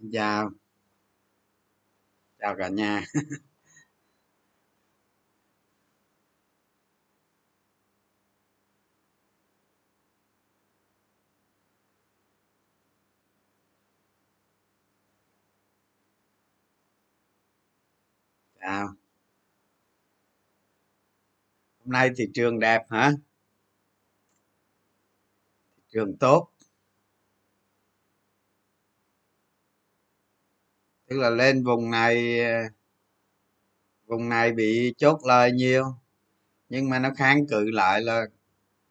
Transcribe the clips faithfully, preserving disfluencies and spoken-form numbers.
Xin chào, chào cả nhà. Chào. Hôm nay thị trường đẹp hả? Thị trường tốt. Tức là lên vùng này vùng này bị chốt lời nhiều nhưng mà nó kháng cự lại là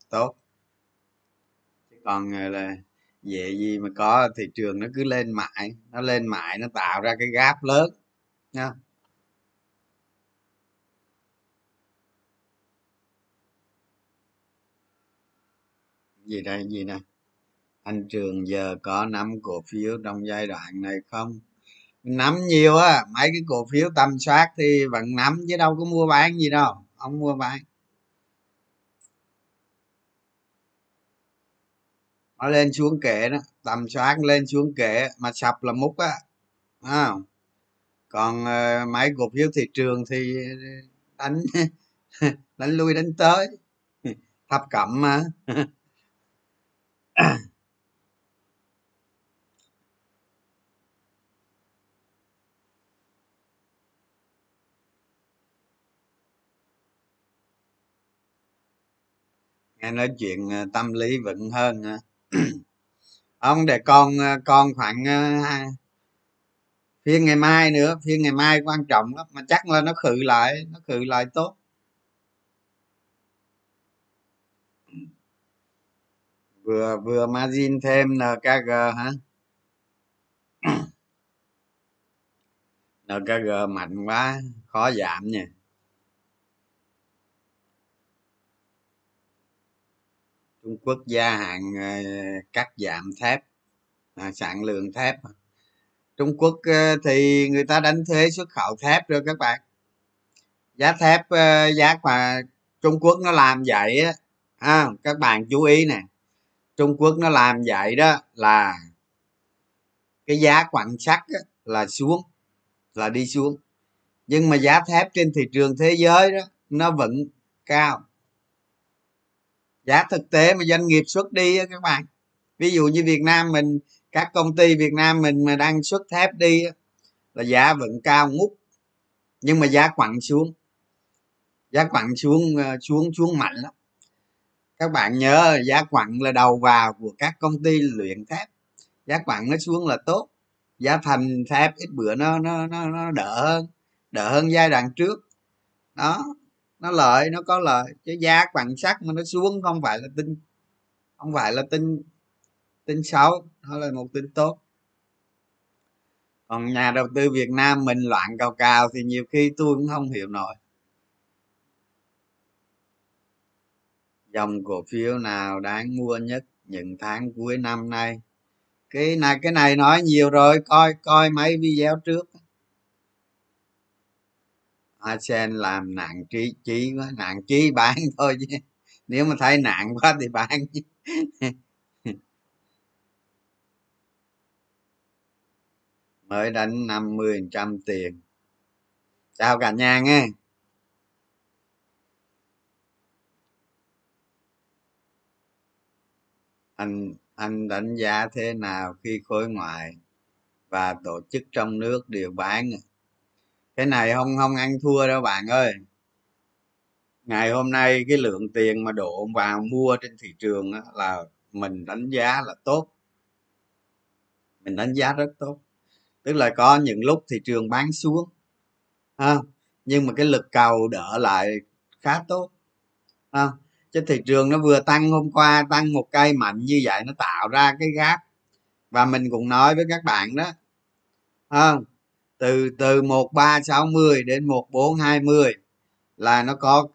tốt, chứ còn là về gì mà có thị trường nó cứ lên mãi, nó lên mãi nó tạo ra cái gap lớn nha. Gì đây, gì nè, anh Trường giờ có nắm cổ phiếu trong giai đoạn này không? Nắm nhiều á, mấy cái cổ phiếu tầm soát thì vẫn nắm chứ đâu có mua bán gì đâu, không mua bán. Nó lên xuống kệ đó, tầm soát lên xuống kệ mà sập là múc á. À, còn mấy cổ phiếu thị trường thì đánh đánh lui đánh tới thập cẩm mà. Nghe nói chuyện tâm lý vẫn hơn ông. Để con con khoảng phiên ngày mai nữa, phiên ngày mai quan trọng lắm mà, chắc là nó khử lại, nó khử lại tốt. Vừa vừa margin thêm en ca giê hả? en ca giê mạnh quá khó giảm nha. Trung Quốc gia hạn cắt giảm thép, à, sản lượng thép. Trung Quốc thì người ta đánh thuế xuất khẩu thép rồi các bạn. Giá thép, giá mà Trung Quốc nó làm vậy á, à, các bạn chú ý nè. Trung Quốc nó làm vậy đó là cái giá quặng sắt là xuống, là đi xuống. Nhưng mà giá thép trên thị trường thế giới đó nó vẫn cao. Giá thực tế mà doanh nghiệp xuất đi á các bạn, ví dụ như Việt Nam mình, các công ty Việt Nam mình mà đang xuất thép đi á, là giá vẫn cao ngút nhưng mà giá quặng xuống, giá quặng xuống xuống xuống mạnh lắm các bạn. Nhớ giá quặng là đầu vào của các công ty luyện thép, giá quặng nó xuống là tốt, giá thành thép ít bữa nó nó nó, nó đỡ hơn đỡ hơn giai đoạn trước đó, nó lợi, nó có lợi. Chứ giá quặng sắt mà nó xuống không phải là tin không phải là tin tin xấu, nó là một tin tốt. Còn nhà đầu tư Việt Nam mình loạn cào cào thì nhiều khi tôi cũng không hiểu nổi. Dòng cổ phiếu nào đáng mua nhất những tháng cuối năm nay? Cái này cái này nói nhiều rồi, coi coi mấy video trước. Asen làm nạn trí trí quá, nạn trí bán thôi chứ nếu mà thấy nạn quá thì bán chứ. Mới đánh năm mươi phần trăm tiền. Chào cả nhà nghe. Anh anh đánh giá thế nào khi khối ngoại và tổ chức trong nước đều bán? Cái này không không ăn thua đâu bạn ơi. Ngày hôm nay cái lượng tiền mà đổ vào mua trên thị trường á, là mình đánh giá là tốt, mình đánh giá rất tốt. Tức là có những lúc thị trường bán xuống ha, nhưng mà cái lực cầu đỡ lại khá tốt ha. Chứ thị trường nó vừa tăng hôm qua, tăng một cây mạnh như vậy nó tạo ra cái gap. Và mình cũng nói với các bạn đó ha, từ từ một ba sáu mươi đến một bốn hai mươi là nó có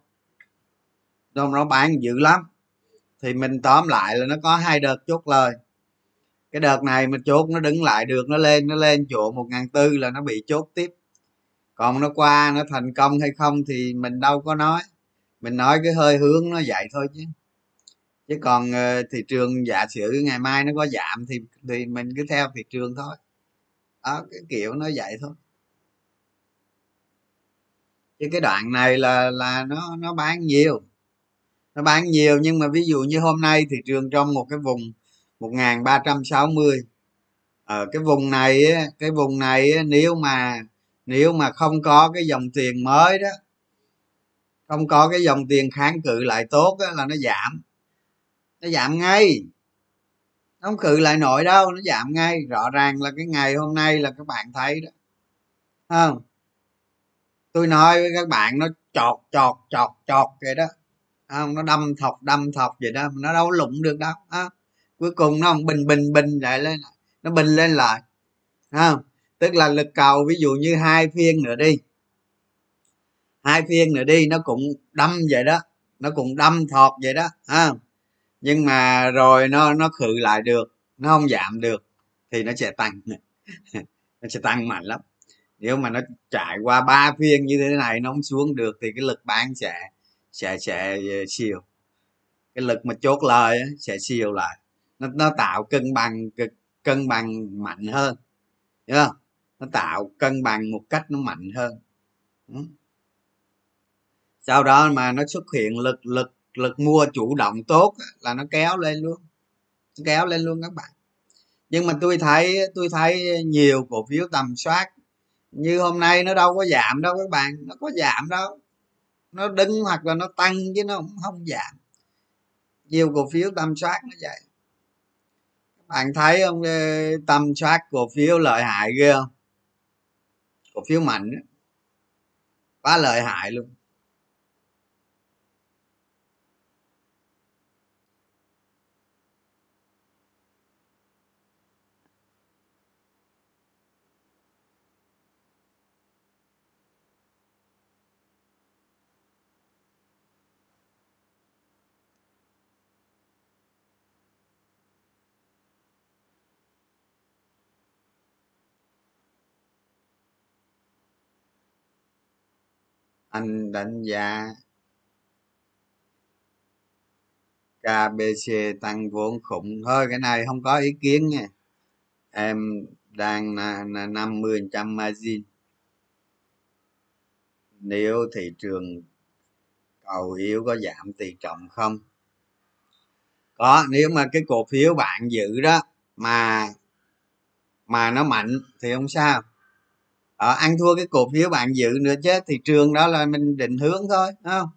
nó, nó bán dữ lắm. Thì mình tóm lại là nó có hai đợt chốt lời. Cái đợt này mà chốt nó đứng lại được, nó lên nó lên chỗ một ngàn bốn trăm là nó bị chốt tiếp. Còn nó qua nó thành công hay không thì mình đâu có nói, mình nói cái hơi hướng nó vậy thôi chứ. Chứ còn thị trường giả sử ngày mai nó có giảm thì thì mình cứ theo thị trường thôi. Đó, cái kiểu nó vậy thôi. Chứ cái đoạn này là là nó nó bán nhiều, nó bán nhiều nhưng mà ví dụ như hôm nay thị trường trong một cái vùng một nghìn ba trăm sáu mươi, ở cái vùng này cái vùng này nếu mà nếu mà không có cái dòng tiền mới đó, không có cái dòng tiền kháng cự lại tốt đó, là nó giảm nó giảm ngay, nó không cự lại nổi đâu, nó giảm ngay. Rõ ràng là cái ngày hôm nay là các bạn thấy đó, không, tôi nói với các bạn nó chọt chọt chọt chọt vậy đó, không, nó đâm thọc đâm thọc vậy đó, nó đâu lụng được đâu, không? Cuối cùng nó không bình bình bình lại lên, nó bình lên lại, không? Tức là lực cầu ví dụ như hai phiên nữa đi, hai phiên nữa đi nó cũng đâm vậy đó, nó cũng đâm thọt vậy đó, không? Nhưng mà rồi nó nó khự lại được, nó không giảm được thì nó sẽ tăng nó sẽ tăng mạnh lắm. Nếu mà nó trải qua ba phiên như thế này nó không xuống được thì cái lực bán sẽ sẽ sẽ siêu, cái lực mà chốt lời ấy, sẽ siêu lại, nó nó tạo cân bằng cân bằng mạnh hơn, hiểu không? Nó tạo cân bằng một cách nó mạnh hơn. Sau đó mà nó xuất hiện lực lực lực mua chủ động tốt là nó kéo lên luôn, nó kéo lên luôn các bạn. Nhưng mà tôi thấy tôi thấy nhiều cổ phiếu tầm soát như hôm nay nó đâu có giảm đâu các bạn, nó có giảm đâu, nó đứng hoặc là nó tăng chứ nó không, không giảm. Nhiều cổ phiếu tầm soát nó vậy, các bạn thấy không? Tầm soát cổ phiếu lợi hại ghê không, cổ phiếu mạnh đó, quá lợi hại luôn. Anh đánh giá ca bê xê tăng vốn khủng. Thôi cái này không có ý kiến nha. Em đang là năm mươi phần trăm margin. Nếu thị trường cầu yếu có giảm tỷ trọng không? Có, nếu mà cái cổ phiếu bạn giữ đó mà mà nó mạnh thì không sao. Ờ, ăn thua cái cổ phiếu bạn giữ nữa chứ, thị trường đó là mình định hướng thôi, đúng không?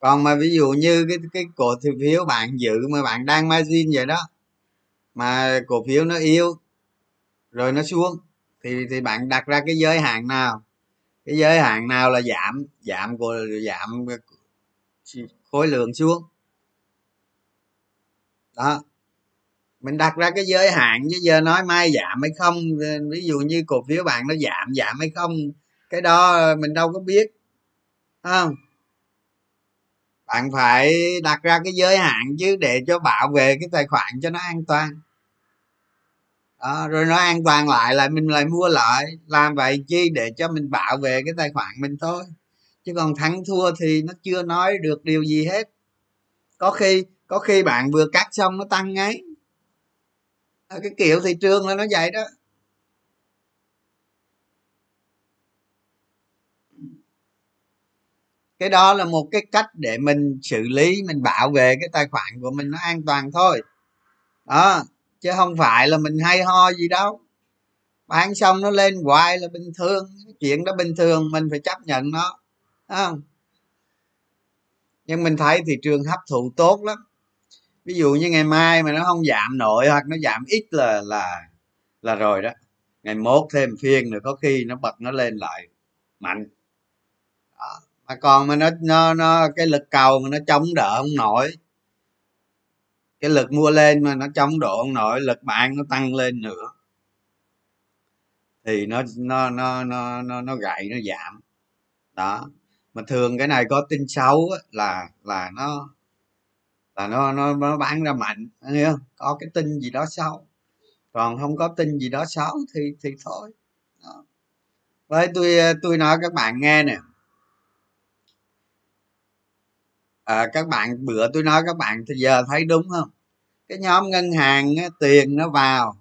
Còn mà ví dụ như cái cái cổ phiếu bạn giữ mà bạn đang margin vậy đó, mà cổ phiếu nó yếu rồi nó xuống thì thì bạn đặt ra cái giới hạn nào, cái giới hạn nào là giảm giảm của giảm khối lượng xuống đó, mình đặt ra cái giới hạn. Chứ giờ nói mai giảm hay không, ví dụ như cổ phiếu bạn nó giảm giảm hay không, cái đó mình đâu có biết, không? Bạn phải đặt ra cái giới hạn chứ, để cho bảo vệ cái tài khoản cho nó an toàn đó, rồi nó an toàn lại là mình lại mua lại. Làm vậy chi? Để cho mình bảo vệ cái tài khoản mình thôi, chứ còn thắng thua thì nó chưa nói được điều gì hết. Có khi có khi bạn vừa cắt xong nó tăng ngay. Cái kiểu thị trường là nó vậy đó. Cái đó là một cái cách để mình xử lý, mình bảo vệ cái tài khoản của mình nó an toàn thôi đó, chứ không phải là mình hay ho gì đâu. Bán xong nó lên hoài là bình thường, chuyện đó bình thường, mình phải chấp nhận nó, không? Nhưng mình thấy thị trường hấp thụ tốt lắm. Ví dụ như ngày mai mà nó không giảm nổi hoặc nó giảm ít là là là rồi đó, ngày mốt thêm phiên nữa có khi nó bật nó lên lại mạnh đó. Mà còn mà nó nó nó cái lực cầu mà nó chống đỡ không nổi, cái lực mua lên mà nó chống đỡ không nổi, lực bán nó tăng lên nữa thì nó nó nó nó nó, nó gãy, nó giảm đó. Mà thường cái này có tin xấu là là nó là nó nó nó bán ra mạnh, hiểu không? Có cái tin gì đó xấu, còn không có tin gì đó xấu thì thì thôi đó. Với tôi tôi nói các bạn nghe nè, à, các bạn bữa tôi nói các bạn thì giờ thấy đúng không? Cái nhóm ngân hàng tiền nó vào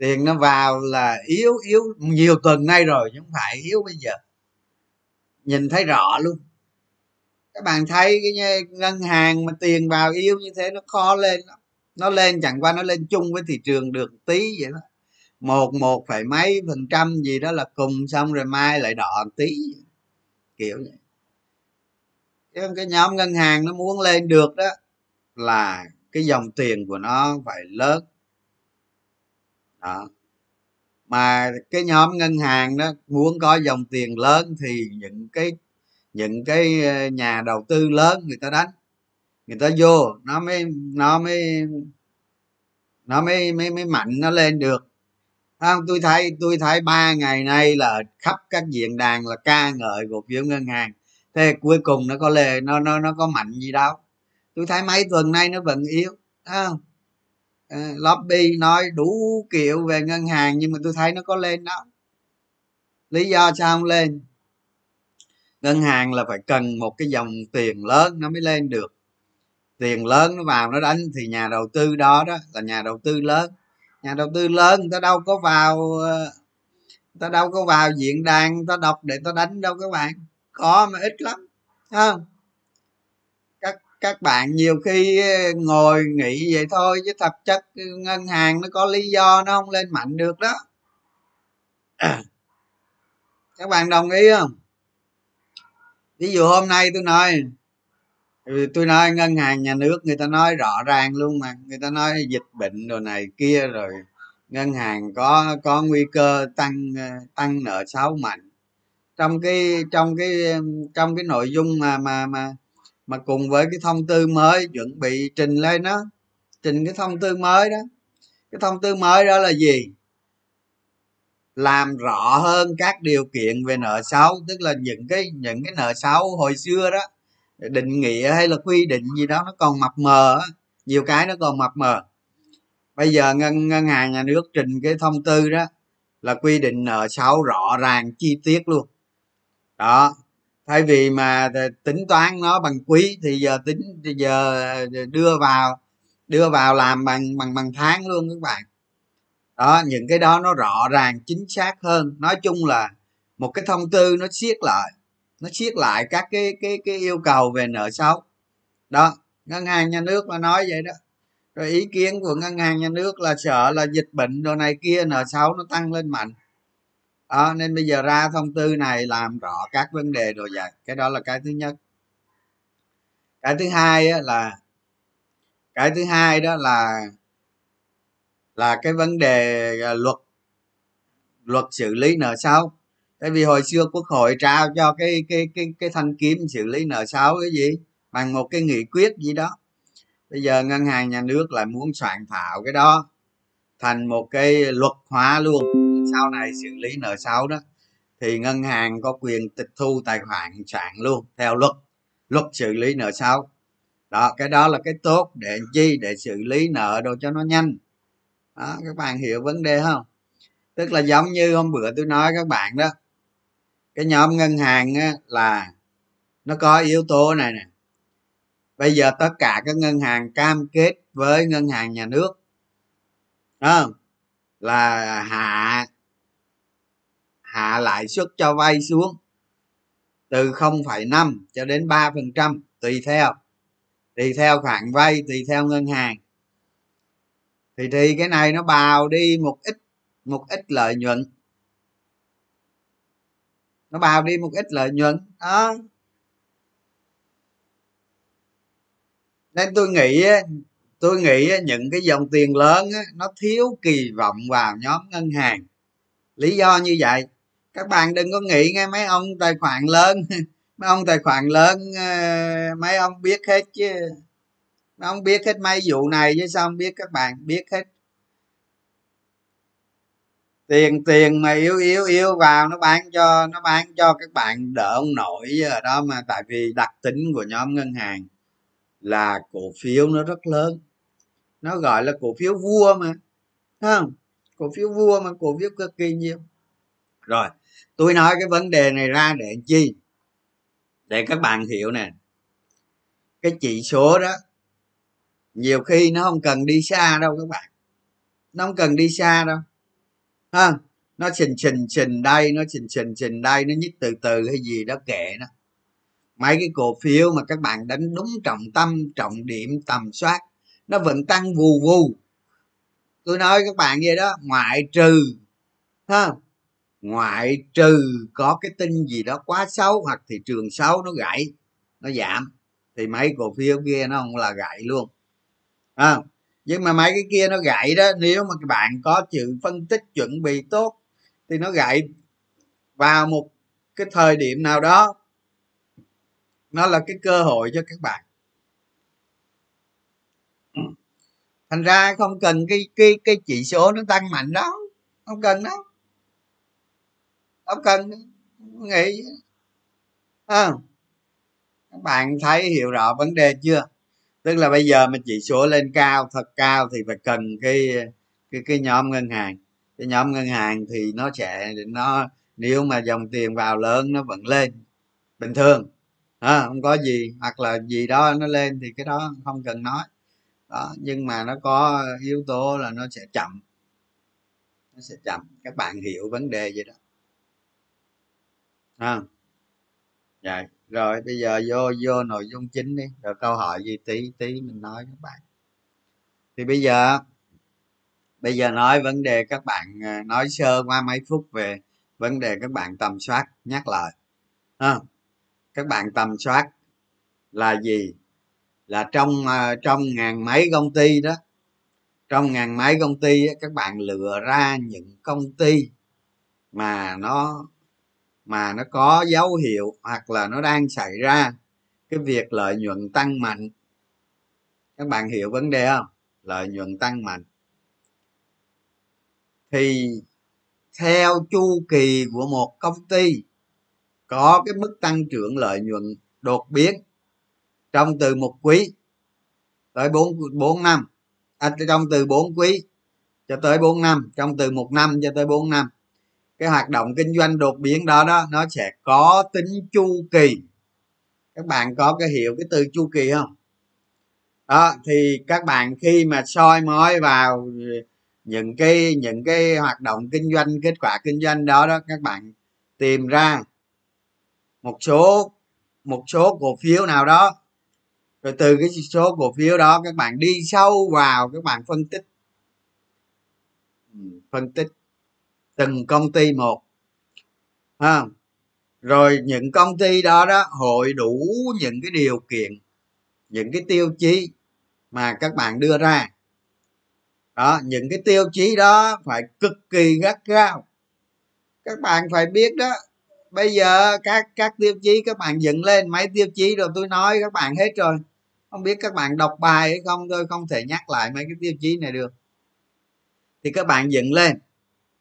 tiền nó vào là yếu yếu nhiều tuần nay rồi chứ không phải yếu bây giờ, nhìn thấy rõ luôn. Các bạn thấy cái ngân hàng mà tiền vào yếu như thế nó khó lên lắm. Nó lên chẳng qua nó lên chung với thị trường được tí vậy đó, một một phải mấy phần trăm gì đó là cùng, xong rồi mai lại đỏ tí kiểu vậy. Chứ cái nhóm ngân hàng nó muốn lên được đó là cái dòng tiền của nó phải lớn đó. Mà cái nhóm ngân hàng đó muốn có dòng tiền lớn thì những cái những cái nhà đầu tư lớn người ta đánh, người ta vô nó mới nó mới nó mới mới, mới mạnh, nó lên được. Không, tôi thấy tôi thấy ba ngày nay là khắp các diễn đàn là ca ngợi cổ phiếu ngân hàng, thế cuối cùng nó có lề nó nó nó có mạnh gì đâu. Tôi thấy mấy tuần nay nó vẫn yếu không à, lobby nói đủ kiểu về ngân hàng nhưng mà tôi thấy nó có lên đó. Lý do sao không lên? Ngân hàng là phải cần một cái dòng tiền lớn nó mới lên được. Tiền lớn nó vào nó đánh thì nhà đầu tư đó đó là nhà đầu tư lớn. Nhà đầu tư lớn người ta đâu có vào, người ta đâu có vào diễn đàn người ta đọc để ta đánh đâu các bạn, có mà ít lắm không. Các các bạn nhiều khi ngồi nghĩ vậy thôi chứ thực chất ngân hàng nó có lý do nó không lên mạnh được đó. Các bạn đồng ý không? Ví dụ hôm nay tôi nói tôi nói ngân hàng nhà nước người ta nói rõ ràng luôn mà, người ta nói dịch bệnh đồ này kia rồi ngân hàng có có nguy cơ tăng tăng nợ xấu mạnh, trong cái trong cái trong cái nội dung mà mà mà mà cùng với cái thông tư mới chuẩn bị trình lên đó, trình cái thông tư mới đó. Cái thông tư mới đó là gì? Làm rõ hơn các điều kiện về nợ xấu, tức là những cái những cái nợ xấu hồi xưa đó, định nghĩa hay là quy định gì đó nó còn mập mờ, nhiều cái nó còn mập mờ. Bây giờ ngân ngân hàng nhà nước trình cái thông tư đó là quy định nợ xấu rõ ràng chi tiết luôn đó. Thay vì mà tính toán nó bằng quý thì giờ tính thì giờ đưa vào đưa vào làm bằng bằng bằng tháng luôn các bạn đó. Những cái đó nó rõ ràng chính xác hơn. Nói chung là một cái thông tư nó siết lại nó siết lại các cái cái cái yêu cầu về nợ xấu đó. Ngân hàng nhà nước là nói vậy đó. Rồi ý kiến của ngân hàng nhà nước là sợ là dịch bệnh đồ này kia nợ xấu nó tăng lên mạnh đó, nên bây giờ ra thông tư này làm rõ các vấn đề đồ vậy. Cái đó là cái thứ nhất. Cái thứ hai á là cái thứ hai đó là là cái vấn đề luật luật xử lý nợ xấu. Tại vì hồi xưa Quốc hội trao cho cái cái cái cái thanh kiếm xử lý nợ xấu cái gì bằng một cái nghị quyết gì đó. Bây giờ ngân hàng nhà nước lại muốn soạn thảo cái đó thành một cái luật hóa luôn. Sau này xử lý nợ xấu đó thì ngân hàng có quyền tịch thu tài khoản soạn luôn theo luật luật xử lý nợ xấu đó. Cái đó là cái tốt để chi, để xử lý nợ đồ cho nó nhanh đó. Các bạn hiểu vấn đề không? Tức là giống như hôm bữa tôi nói các bạn đó, cái nhóm ngân hàng á, là nó có yếu tố này nè. Bây giờ tất cả các ngân hàng cam kết với ngân hàng nhà nước à, là hạ hạ lãi suất cho vay xuống từ không phẩy năm cho đến ba phần trăm tùy theo tùy theo khoản vay, tùy theo ngân hàng. Thì thì cái này nó bào đi một ít một ít lợi nhuận, nó bào đi một ít lợi nhuận đó. Nên tôi nghĩ tôi nghĩ những cái dòng tiền lớn nó thiếu kỳ vọng vào nhóm ngân hàng. Lý do như vậy các bạn đừng có nghĩ nghe mấy ông tài khoản lớn mấy ông tài khoản lớn mấy ông biết hết chứ, mấy ông biết hết mấy vụ này chứ sao không biết. Các bạn biết hết. Tiền tiền mà yếu yếu yếu vào nó bán cho nó bán cho các bạn đỡ ông nội ở đó mà. Tại vì đặc tính của nhóm ngân hàng là cổ phiếu nó rất lớn, nó gọi là cổ phiếu vua mà, thấy không? Cổ phiếu vua mà, cổ phiếu cực kỳ nhiều. Rồi tôi nói cái vấn đề này ra để chi? Để các bạn hiểu nè. Cái chỉ số đó nhiều khi nó không cần đi xa đâu các bạn, nó không cần đi xa đâu. ha, nó xình xình xình đây, nó xình xình xình đây, nó nhích từ từ hay gì đó kệ nó. Mấy cái cổ phiếu mà các bạn đánh đúng trọng tâm, trọng điểm, tầm soát, nó vẫn tăng vù vù. Tôi nói các bạn vậy đó, ngoại trừ ha, ngoại trừ có cái tin gì đó quá xấu hoặc thị trường xấu nó gãy, nó giảm, thì mấy cổ phiếu kia nó không là gãy luôn à. Nhưng mà mấy cái kia nó gãy đó, nếu mà các bạn có sự phân tích chuẩn bị tốt thì nó gãy vào một cái thời điểm nào đó, nó là cái cơ hội cho các bạn. Thành ra không cần cái cái cái chỉ số nó tăng mạnh đó, không cần đó, không cần nghĩ à. Các bạn thấy hiểu rõ vấn đề chưa? Tức là bây giờ mà chỉ số lên cao, thật cao thì phải cần cái cái cái nhóm ngân hàng. Cái nhóm ngân hàng thì nó sẽ nó nếu mà dòng tiền vào lớn nó vẫn lên bình thường à, không có gì, hoặc là gì đó nó lên thì cái đó không cần nói đó. Nhưng mà nó có yếu tố là nó sẽ chậm, nó sẽ chậm. Các bạn hiểu vấn đề gì đó à. Vậy rồi bây giờ vô vô nội dung chính đi, rồi câu hỏi gì tí tí mình nói các bạn. Thì bây giờ bây giờ nói vấn đề, các bạn nói sơ qua mấy phút về vấn đề các bạn tầm soát. Nhắc lại à, các bạn tầm soát là gì? Là trong trong ngàn mấy công ty đó, trong ngàn mấy công ty đó, các bạn lựa ra những công ty mà nó mà nó có dấu hiệu hoặc là nó đang xảy ra cái việc lợi nhuận tăng mạnh. Các bạn hiểu vấn đề không? Lợi nhuận tăng mạnh thì theo chu kỳ của một công ty có cái mức tăng trưởng lợi nhuận đột biến trong từ một quý tới bốn bốn năm à, trong từ bốn quý cho tới bốn năm, trong từ một năm cho tới bốn năm. Cái hoạt động kinh doanh đột biến đó đó nó sẽ có tính chu kỳ. Các bạn có cái hiểu cái từ chu kỳ không? Đó thì các bạn khi mà soi mói vào những cái những cái hoạt động kinh doanh, kết quả kinh doanh đó đó, các bạn tìm ra một số một số cổ phiếu nào đó, rồi từ cái số cổ phiếu đó các bạn đi sâu vào, các bạn phân tích phân tích từng công ty một ha. Rồi những công ty đó đó hội đủ những cái điều kiện, những cái tiêu chí mà các bạn đưa ra đó. Những cái tiêu chí đó phải cực kỳ gắt gao, các bạn phải biết đó. Bây giờ các các tiêu chí các bạn dựng lên mấy tiêu chí rồi, tôi nói các bạn hết rồi, không biết các bạn đọc bài hay không, tôi không thể nhắc lại mấy cái tiêu chí này được. Thì các bạn dựng lên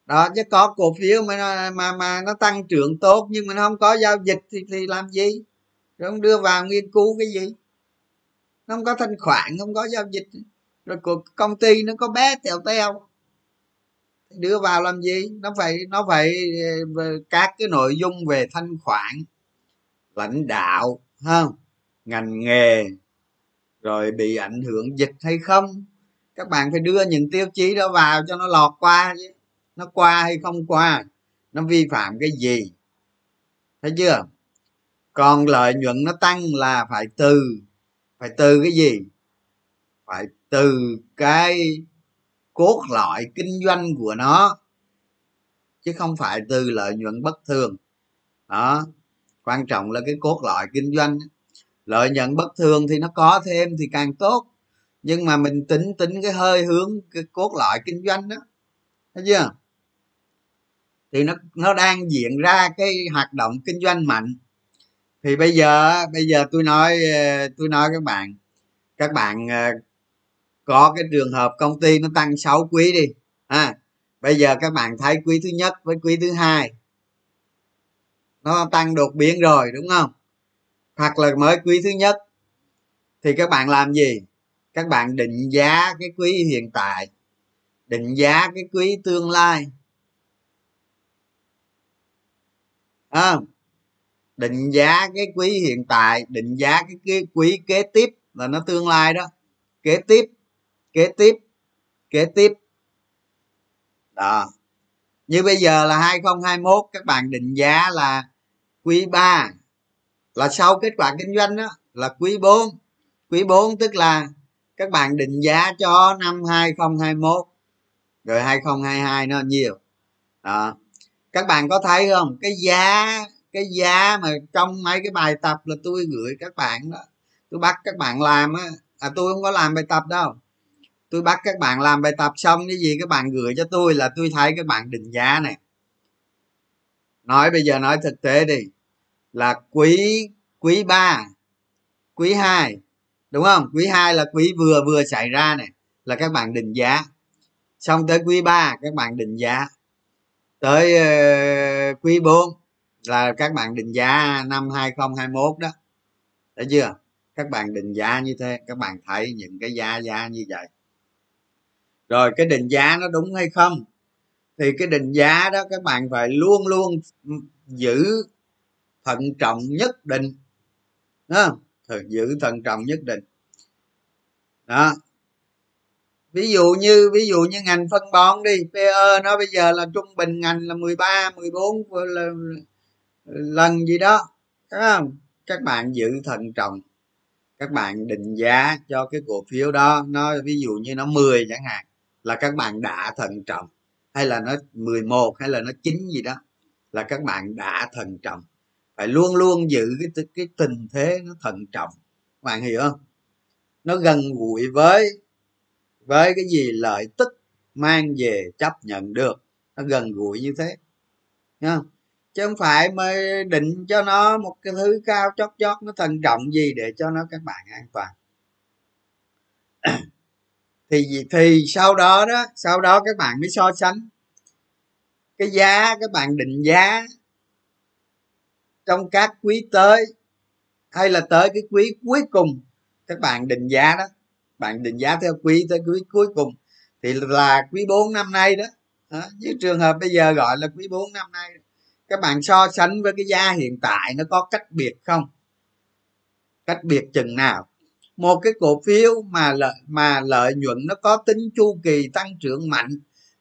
đó, chứ có cổ phiếu mà nó, mà mà nó tăng trưởng tốt nhưng mà nó không có giao dịch thì thì làm gì? Rồi không đưa vào nghiên cứu cái gì? Nó không có thanh khoản, không có giao dịch, rồi của công ty nó có bé tèo teo, đưa vào làm gì? Nó phải nó phải các cái nội dung về thanh khoản, lãnh đạo, không ngành nghề, rồi bị ảnh hưởng dịch hay không, các bạn phải đưa những tiêu chí đó vào cho nó lọt qua chứ. Nó qua hay không qua, nó vi phạm cái gì, thấy chưa? Còn lợi nhuận nó tăng là phải từ phải từ cái gì? Phải từ cái cốt lõi kinh doanh của nó, chứ không phải từ lợi nhuận bất thường đó. Quan trọng là cái cốt lõi kinh doanh. Lợi nhuận bất thường thì nó có thêm thì càng tốt, nhưng mà mình tính tính cái hơi hướng cái cốt lõi kinh doanh đó, thấy chưa? Thì nó nó đang diễn ra cái hoạt động kinh doanh mạnh. Thì bây giờ bây giờ tôi nói tôi nói các bạn các bạn có cái trường hợp công ty nó tăng sáu quý đi à, bây giờ các bạn thấy quý thứ nhất với quý thứ hai nó tăng đột biến rồi, đúng không? Hoặc là mới quý thứ nhất thì các bạn làm gì? Các bạn định giá cái quý hiện tại, định giá cái quý tương lai à, định giá cái quý hiện tại, định giá cái, cái quý kế tiếp là nó tương lai đó, kế tiếp kế tiếp kế tiếp đó. Như bây giờ là hai không hai mốt, các bạn định giá là quý ba, là sau kết quả kinh doanh đó, là quý bốn. Quý bốn tức là các bạn định giá cho năm hai không hai mốt, rồi hai không hai hai nó nhiều đó. Các bạn có thấy không, cái giá cái giá mà trong mấy cái bài tập là tôi gửi các bạn đó, tôi bắt các bạn làm á, à, tôi không có làm bài tập đâu, tôi bắt các bạn làm bài tập xong cái gì các bạn gửi cho tôi là tôi thấy các bạn định giá này. Nói bây giờ nói thực tế đi, là quý quý ba, quý hai, đúng không? Quý hai là quý vừa vừa xảy ra này, là các bạn định giá. Xong tới quý ba các bạn định giá, tới uh, quý bốn là các bạn định giá năm hai không hai mốt đó, thấy chưa? Các bạn định giá như thế, các bạn thấy những cái giá giá như vậy. Rồi cái định giá nó đúng hay không thì cái định giá đó các bạn phải luôn luôn giữ thận trọng nhất định đó, giữ thận trọng nhất định đó. Ví dụ như ví dụ như ngành phân bón đi, pê e nó bây giờ là trung bình ngành là mười ba, mười bốn lần gì đó, thấy không? Các bạn giữ thận trọng, các bạn định giá cho cái cổ phiếu đó, nó ví dụ như nó mười chẳng hạn, là các bạn đã thận trọng, hay là nó mười một, hay là nó chín gì đó, là các bạn đã thận trọng. Phải luôn luôn giữ cái cái tình thế nó thận trọng, các bạn hiểu không? Nó gần gũi với với cái gì lợi tức mang về chấp nhận được, nó gần gũi như thế, thấy không? Chứ không phải mới định cho nó một cái thứ cao chót chót, nó thận trọng gì để cho nó các bạn an toàn. Thì thì sau đó đó, sau đó các bạn mới so sánh cái giá các bạn định giá trong các quý tới, hay là tới cái quý cuối cùng các bạn định giá đó, bạn định giá theo quý tới quý cuối cùng thì là quý bốn năm nay đó. Với trường hợp bây giờ gọi là quý bốn năm nay đó, các bạn so sánh với cái giá hiện tại nó có cách biệt không, cách biệt chừng nào. Một cái cổ phiếu mà lợi mà lợi nhuận nó có tính chu kỳ tăng trưởng mạnh,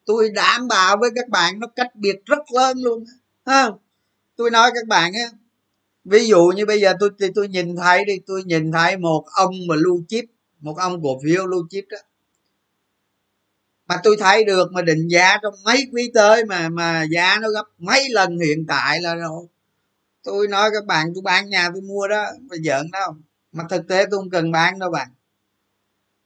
tôi đảm bảo với các bạn nó cách biệt rất lớn luôn ha. Tôi nói các bạn á, ví dụ như bây giờ tôi tôi nhìn thấy đi, tôi nhìn thấy một ông mà blue chip, một ông cổ phiếu blue chip đó mà tôi thấy được mà định giá trong mấy quý tới mà mà giá nó gấp mấy lần hiện tại là rồi, tôi nói các bạn tôi bán nhà tôi mua đó, phải giỡn đâu. Mà thực tế tôi không cần bán đâu bạn,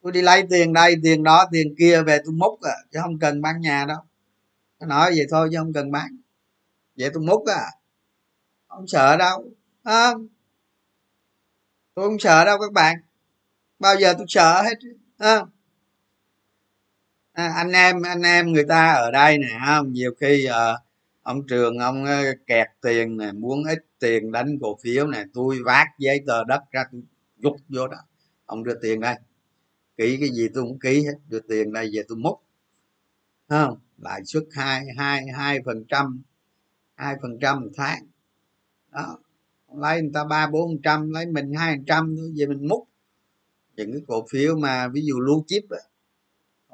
tôi đi lấy tiền đây tiền đó tiền kia về tôi múc à, chứ không cần bán nhà đâu. Nó nói vậy thôi chứ không cần bán, vậy tôi múc à, không sợ đâu à, tôi không sợ đâu các bạn, bao giờ tôi sợ hết à. À, anh em anh em người ta ở đây nè, không nhiều khi à, ông Trường ông kẹt tiền này, muốn ít tiền đánh cổ phiếu này, tôi vác giấy tờ đất ra tôi rút vô đó, ông đưa tiền đây, ký cái gì tôi cũng ký hết, đưa tiền đây về tôi múc, không lãi suất hai hai hai phần trăm hai phần trăm một tháng đó, lấy người ta ba bốn trăm, lấy mình hai trăm thôi, về mình múc. Những cái cổ phiếu mà ví dụ blue chip á,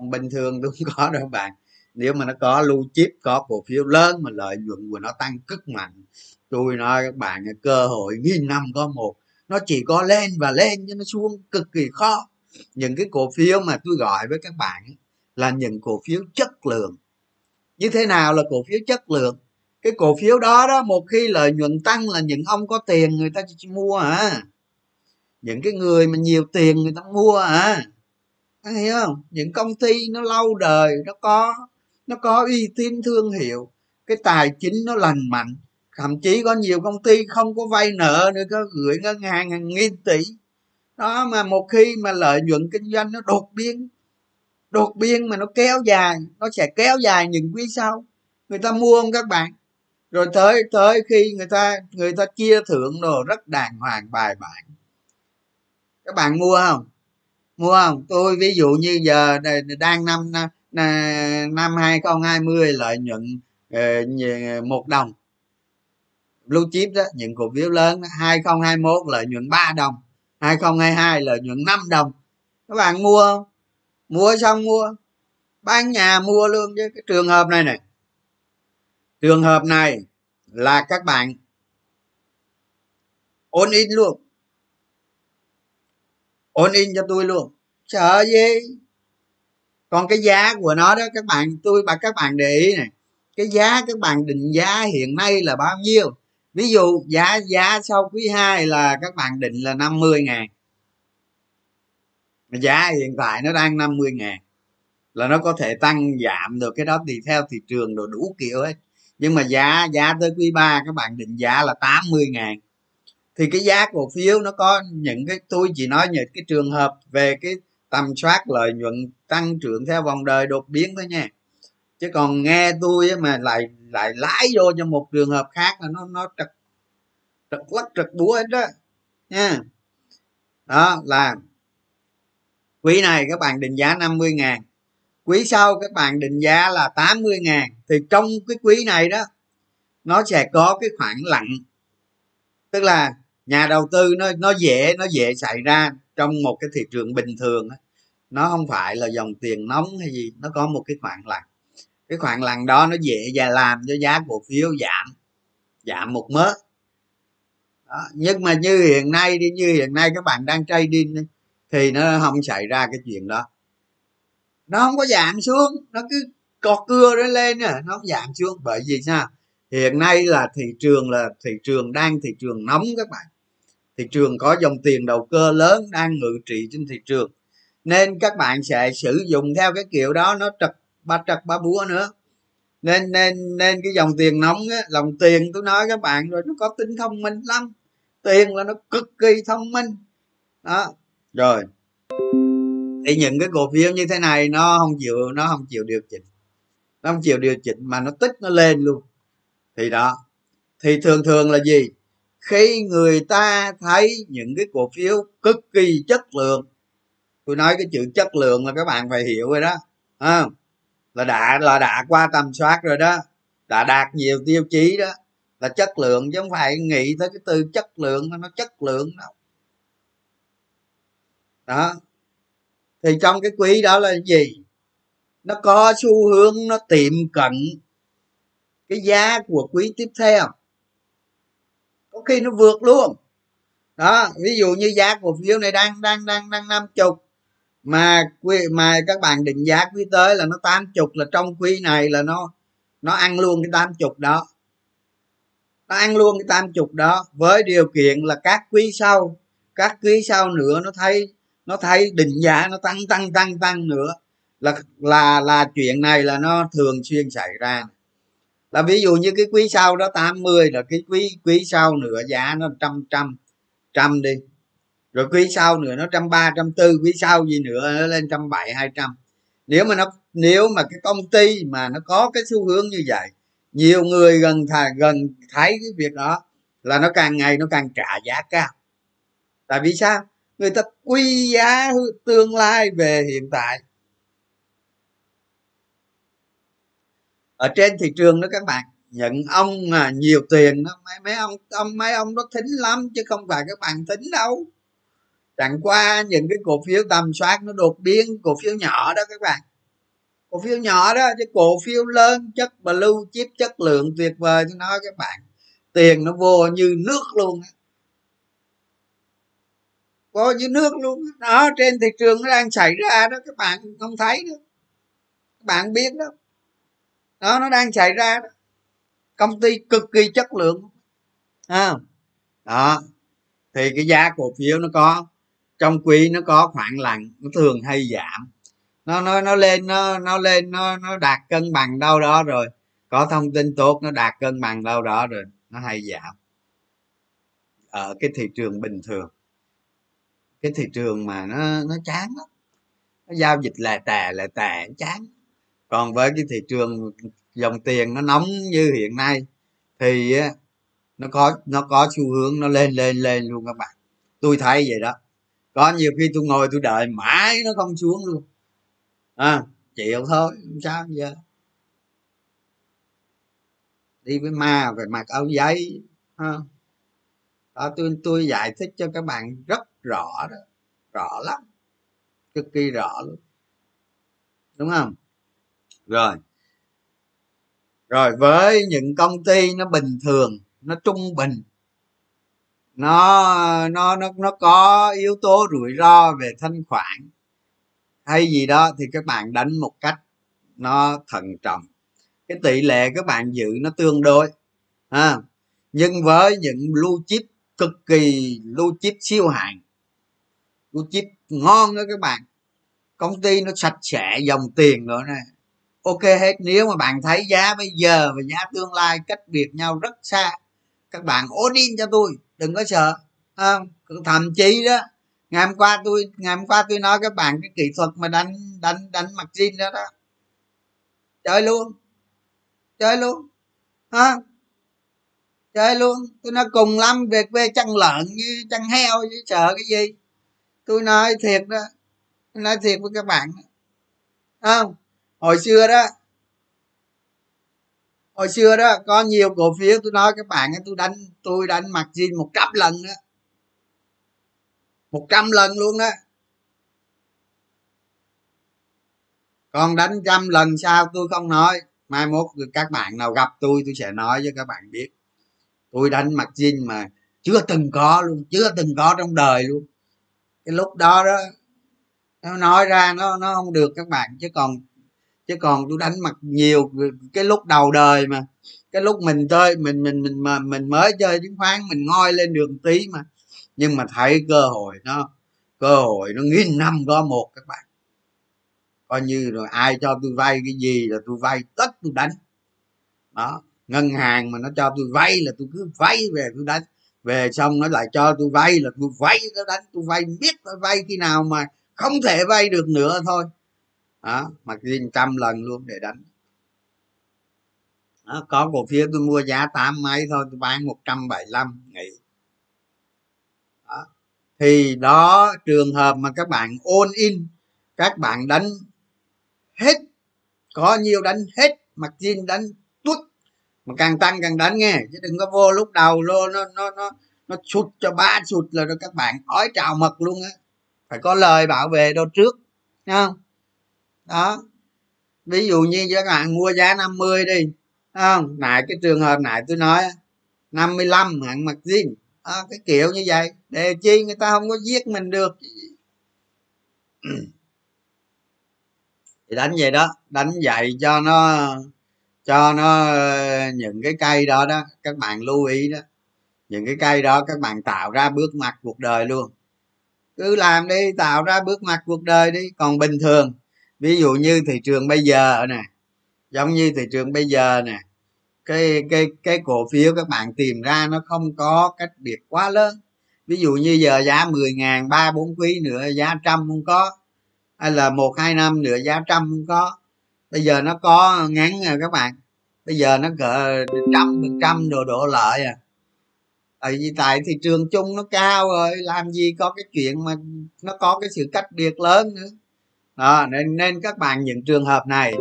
bình thường đúng có đâu bạn, nếu mà nó có blue chip, có cổ phiếu lớn mà lợi nhuận của nó tăng cực mạnh, tôi nói các bạn cơ hội nghìn năm có một, nó chỉ có lên và lên chứ nó xuống cực kỳ khó. Những cái cổ phiếu mà tôi gọi với các bạn là những cổ phiếu chất lượng. Như thế nào là cổ phiếu chất lượng? Cái cổ phiếu đó đó một khi lợi nhuận tăng là những ông có tiền người ta mua hả, những cái người mà nhiều tiền người ta mua hả, hiểu không? Những công ty nó lâu đời, nó có nó có uy tín thương hiệu, cái tài chính nó lành mạnh, thậm chí có nhiều công ty không có vay nợ nữa, có gửi ngân hàng hàng nghìn tỷ đó. Mà một khi mà lợi nhuận kinh doanh nó đột biến đột biến mà nó kéo dài, nó sẽ kéo dài những quý sau, người ta mua không các bạn? Rồi tới tới khi người ta người ta chia thưởng đồ rất đàng hoàng bài bản, các bạn mua không? Mua không? Tôi ví dụ như giờ đang năm năm hai không hai không lợi nhuận một đồng blue chip đó, những cổ phiếu lớn đó, hai không hai mốt lợi nhuận ba đồng, hai không hai hai lợi nhuận năm đồng, các bạn mua không? Mua xong mua, bán nhà mua luôn. Chứ cái trường hợp này này Trường hợp này là các bạn all in luôn, all in cho tôi luôn, sợ gì. Còn cái giá của nó đó các bạn, tôi và các bạn để ý này, cái giá các bạn định giá hiện nay là bao nhiêu. Ví dụ giá giá sau quý hai là các bạn định là năm mươi ngàn, giá hiện tại nó đang năm mươi ngàn, là nó có thể tăng giảm được, cái đó tùy theo thị trường đồ đủ kiểu ấy. Nhưng mà giá giá tới quý ba các bạn định giá là tám mươi ngàn, thì cái giá cổ phiếu nó có những cái, tôi chỉ nói những cái trường hợp về cái tầm soát lợi nhuận tăng trưởng theo vòng đời đột biến thôi nha. Chứ còn nghe tôi mà lại lại lãi vô cho một trường hợp khác là nó nó trật trật lắc trật búa hết đó nha. Đó là quý này các bạn định giá năm mươi ngàn, quý sau các bạn định giá là tám mươi ngàn, thì trong cái quý này đó nó sẽ có cái khoảng lặng, tức là nhà đầu tư nó nó dễ nó dễ xảy ra trong một cái thị trường bình thường đó. Nó không phải là dòng tiền nóng hay gì, nó có một cái khoảng lặng, cái khoảng lặng đó nó dễ và làm cho giá cổ phiếu giảm giảm một mớ đó. Nhưng mà như hiện nay đi, như hiện nay các bạn đang trading đi, thì nó không xảy ra cái chuyện đó, nó không có giảm xuống, nó cứ cọt cưa nó lên, nó không giảm xuống. Bởi vì sao? Hiện nay là thị trường là thị trường đang thị trường nóng các bạn, thị trường có dòng tiền đầu cơ lớn đang ngự trị trên thị trường, nên các bạn sẽ sử dụng theo cái kiểu đó, nó trật ba trật ba búa nữa. Nên nên nên cái dòng tiền nóng á, dòng tiền tôi nói các bạn rồi, nó có tính thông minh lắm, tiền là nó cực kỳ thông minh đó. Rồi thì những cái cổ phiếu như thế này nó không chịu nó không chịu điều chỉnh, nó không chịu điều chỉnh mà nó tích nó lên luôn. Thì đó, thì thường thường là gì, khi người ta thấy những cái cổ phiếu cực kỳ chất lượng, tôi nói cái chữ chất lượng là các bạn phải hiểu rồi đó, à, là đã là đã qua tầm soát rồi đó, đã đạt nhiều tiêu chí đó là chất lượng, chứ không phải nghĩ tới cái từ chất lượng nó chất lượng đâu đó. Thì trong cái quý đó là gì, nó có xu hướng nó tiệm cận cái giá của quý tiếp theo, có khi nó vượt luôn đó. Ví dụ như giá cổ phiếu này đang đang đang đang năm chục mà quý, mà các bạn định giá quý tới là nó tám chục, là trong quý này là nó nó ăn luôn cái tám chục đó, nó ăn luôn cái tám chục đó, với điều kiện là các quý sau các quý sau nữa nó thấy nó thấy định giá nó tăng tăng tăng tăng nữa, là là là chuyện này là nó thường xuyên xảy ra. Là ví dụ như cái quý sau đó tám mươi, là cái quý quý sau nữa giá nó trăm trăm trăm đi, rồi quý sau nữa nó trăm ba trăm tư, quý sau gì nữa nó lên trăm bảy hai trăm. Nếu mà nó nếu mà cái công ty mà nó có cái xu hướng như vậy, nhiều người gần thà gần thấy cái việc đó là nó càng ngày nó càng trả giá cao. Tại vì sao? Người ta quy giá tương lai về hiện tại ở trên thị trường đó các bạn. Những ông mà nhiều tiền đó, mấy, mấy ông ông mấy ông đó thính lắm, chứ không phải các bạn thính đâu. Chẳng qua những cái cổ phiếu tầm soát nó đột biến, cổ phiếu nhỏ đó các bạn, cổ phiếu nhỏ đó, chứ cổ phiếu lớn chất blue chip chất lượng tuyệt vời, tôi nói các bạn, tiền nó vô như nước luôn, vô như nước luôn đó. Trên thị trường nó đang xảy ra đó các bạn, không thấy đâu, các bạn biết đó, đó nó đang xảy ra đó. Công ty cực kỳ chất lượng à, đó. Thì cái giá cổ phiếu nó có trong quý nó có khoảng lặng, nó thường hay giảm, nó nó nó lên nó nó lên nó nó đạt cân bằng đâu đó, rồi có thông tin tốt nó đạt cân bằng đâu đó, rồi nó hay giảm ở cái thị trường bình thường. Cái thị trường mà nó nó chán lắm, nó giao dịch lè tè lè tè chán. Còn với cái thị trường dòng tiền nó nóng như hiện nay thì nó có nó có xu hướng nó lên lên lên luôn các bạn. Tôi thấy vậy đó, có nhiều khi tôi ngồi tôi đợi mãi nó không xuống luôn à, chịu thôi, không sao giờ đi với ma phải mặc áo giấy à. Đó, tôi tôi giải thích cho các bạn rất rõ đó, rõ lắm, cực kỳ rõ luôn, đúng không? Rồi Rồi với những công ty nó bình thường, nó trung bình, nó nó nó nó có yếu tố rủi ro về thanh khoản hay gì đó thì các bạn đánh một cách nó thận trọng, cái tỷ lệ các bạn giữ nó tương đối ha. À, nhưng với những blue chip cực kỳ, blue chip siêu hạng, blue chip ngon đó các bạn, công ty nó sạch sẽ dòng tiền nữa này, ok hết. Nếu mà bạn thấy giá bây giờ và giá tương lai cách biệt nhau rất xa, các bạn all in cho tôi, đừng có sợ à. Thậm chí đó, ngày hôm qua tôi ngày hôm qua tôi nói các bạn cái kỹ thuật mà đánh đánh đánh margin đó đó, chơi luôn chơi luôn ha, chơi luôn. Tôi nói cùng lắm về về chăn lợn như chăn heo chứ sợ cái gì, tôi nói thiệt đó, tôi nói thiệt với các bạn không. À, hồi xưa đó hồi xưa đó có nhiều cổ phiếu tôi nói các bạn, tôi đánh tôi đánh margin một trăm lần đó, một trăm lần luôn đó. Còn đánh trăm lần sao tôi không nói, mai mốt các bạn nào gặp tôi tôi sẽ nói cho các bạn biết, tôi đánh margin mà chưa từng có luôn, chưa từng có trong đời luôn. Cái lúc đó đó nó nói ra nó nó không được các bạn, chứ còn chứ còn tôi đánh mặt nhiều cái lúc đầu đời mà, cái lúc mình chơi mình mình mình mà mình mới chơi chứng khoán mình ngoi lên đường tí mà, nhưng mà thấy cơ hội nó cơ hội nó nghìn năm có một các bạn, coi như rồi ai cho tôi vay cái gì là tôi vay tất, tôi đánh đó. Ngân hàng mà nó cho tôi vay là tôi cứ vay về tôi đánh về, xong nó lại cho tôi vay là tôi vay nó đánh, tôi vay biết tôi vay khi nào mà không thể vay được nữa thôi đó, mặc riêng trăm lần luôn để đánh đó. Có cổ phiếu tôi mua giá tám mấy thôi, tôi bán một trăm bảy mươi lăm nghỉ đó. Thì đó, trường hợp mà các bạn all in, các bạn đánh hết, có nhiều đánh hết mặc riêng, đánh tuốt mà càng tăng càng đánh nghe, chứ đừng có vô lúc đầu luôn nó nó nó nó sụt cho ba sụt là rồi các bạn ói trào mật luôn á, phải có lời bảo vệ đâu trước nha. Đó, ví dụ như các bạn mua giá năm mươi đi, không nãy cái trường hợp nãy tôi nói năm mươi lăm hạn mặt riêng đó, cái kiểu như vậy để chi người ta không có giết mình được thì đánh vậy đó, đánh vậy cho nó cho nó những cái cây đó đó các bạn lưu ý đó, những cái cây đó các bạn tạo ra bước ngoặt cuộc đời luôn, cứ làm đi, tạo ra bước ngoặt cuộc đời đi. Còn bình thường ví dụ như thị trường bây giờ nè, giống như thị trường bây giờ nè, cái cái cái cổ phiếu các bạn tìm ra nó không có cách biệt quá lớn, ví dụ như giờ giá mười ngàn, ba bốn quý nữa giá trăm không có, hay là một hai năm nữa giá trăm không có, bây giờ nó có ngắn rồi các bạn, bây giờ nó cỡ trăm phần trăm đồ đổ lợi à, tại vì tại thị trường chung nó cao rồi, làm gì có cái chuyện mà nó có cái sự cách biệt lớn nữa đó. Nên, nên các bạn những trường hợp này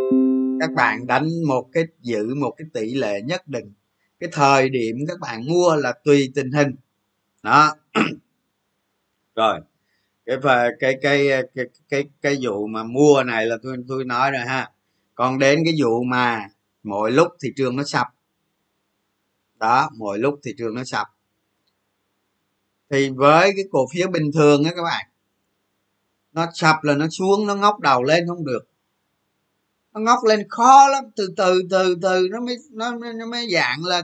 các bạn đánh một cái, giữ một cái tỷ lệ nhất định, cái thời điểm các bạn mua là tùy tình hình đó. Rồi cái cái cái cái cái cái vụ mà mua này là tôi tôi nói rồi ha. Còn đến cái vụ mà mỗi lúc thị trường nó sập đó, mỗi lúc thị trường nó sập thì với cái cổ phiếu bình thường đó các bạn, nó sập là nó xuống, nó ngóc đầu lên không được, nó ngóc lên khó lắm, từ từ từ từ nó mới nó, nó mới dạng là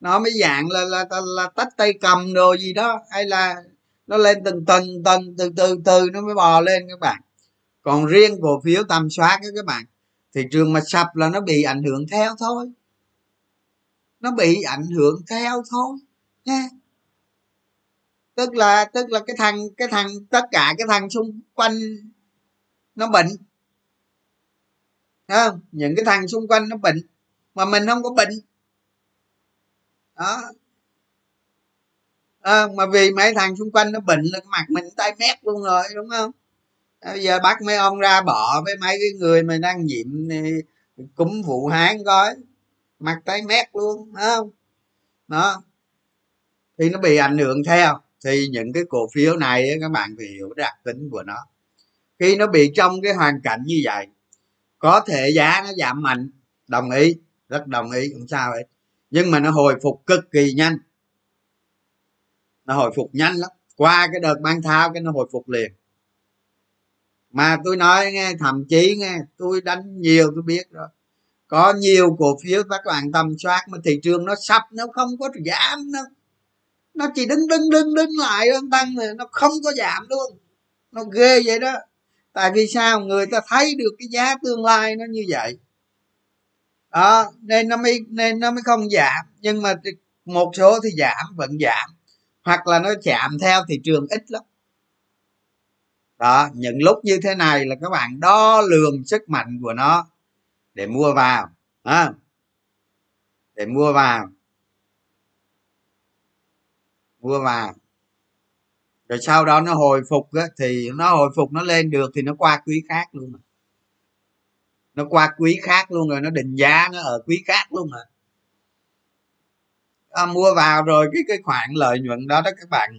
nó mới dạng là là, là, là tách tay cầm đồ gì đó, hay là nó lên từng từng từng từ từ từ nó mới bò lên các bạn. Còn riêng cổ phiếu tầm soát các bạn, thị trường mà sập là nó bị ảnh hưởng theo thôi, nó bị ảnh hưởng theo thôi nha. Tức là tức là cái thằng cái thằng tất cả cái thằng xung quanh nó bệnh, thấy không? Những cái thằng xung quanh nó bệnh mà mình không có bệnh đó à, mà vì mấy thằng xung quanh nó bệnh là mặt mình tay mét luôn rồi, đúng không? Bây giờ bắt mấy ông ra bỏ với mấy cái người mà đang nhiễm cúm Vũ Hán coi mặt tay mét luôn, thấy không? Đó thì nó bị ảnh hưởng theo. Thì những cái cổ phiếu này ấy, các bạn phải hiểu đặc tính của nó. Khi nó bị trong cái hoàn cảnh như vậy, có thể giá nó giảm mạnh, đồng ý, rất đồng ý, không sao hết. Nhưng mà nó hồi phục cực kỳ nhanh, nó hồi phục nhanh lắm, qua cái đợt mang thai cái nó hồi phục liền. Mà tôi nói nghe, thậm chí nghe tôi đánh nhiều tôi biết rồi, có nhiều cổ phiếu các bạn tầm soát mà thị trường nó sập, nó không có giảm, nó nó chỉ đứng đứng đứng đứng lại tăng, nó không có giảm luôn, nó ghê vậy đó. Tại vì sao? Người ta thấy được cái giá tương lai nó như vậy đó, nên nó mới nên nó mới không giảm. Nhưng mà một số thì giảm, vẫn giảm, hoặc là nó chạm theo thị trường ít lắm đó. Những lúc như thế này là các bạn đo lường sức mạnh của nó để mua vào đó, để mua vào mua vào rồi sau đó nó hồi phục á, thì nó hồi phục nó lên được thì nó qua quý khác luôn rồi. Nó qua quý khác luôn rồi, nó định giá nó ở quý khác luôn rồi đó, mua vào rồi cái cái khoản lợi nhuận đó đó các bạn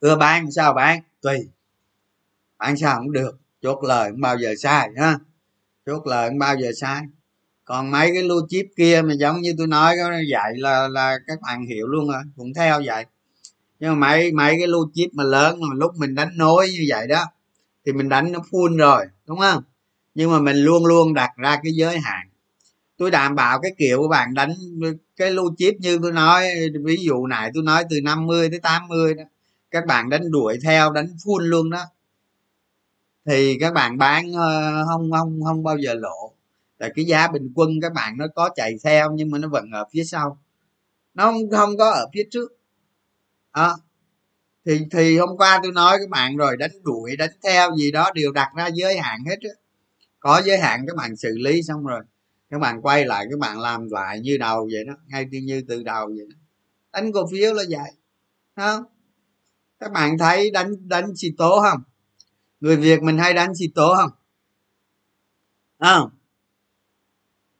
ưa bán sao bán, tùy bán sao cũng được, chốt lời không bao giờ sai ha, chốt lời không bao giờ sai. Còn mấy cái lô chip kia mà giống như tôi nói vậy là là các bạn hiểu luôn rồi, cũng theo vậy. Nhưng mà mấy mấy cái lô chip mà lớn mà lúc mình đánh nối như vậy đó thì mình đánh nó full rồi, đúng không? Nhưng mà mình luôn luôn đặt ra cái giới hạn. Tôi đảm bảo cái kiểu của bạn đánh cái lô chip như tôi nói, ví dụ này tôi nói từ năm mươi tới tám mươi đó, các bạn đánh đuổi theo, đánh full luôn đó, thì các bạn bán không không không bao giờ lỗ. Tại cái giá bình quân các bạn nó có chạy theo nhưng mà nó vẫn ở phía sau, nó không không có ở phía trước đó. Thì thì hôm qua tôi nói các bạn rồi, đánh đuổi đánh theo gì đó đều đặt ra giới hạn hết á, có giới hạn các bạn xử lý xong rồi các bạn quay lại các bạn làm lại như đầu vậy đó, ngay như từ đầu vậy đó. Đánh cổ phiếu là vậy đó. Các bạn thấy đánh đánh xì tố không? Người Việt mình hay đánh xì tố không? À,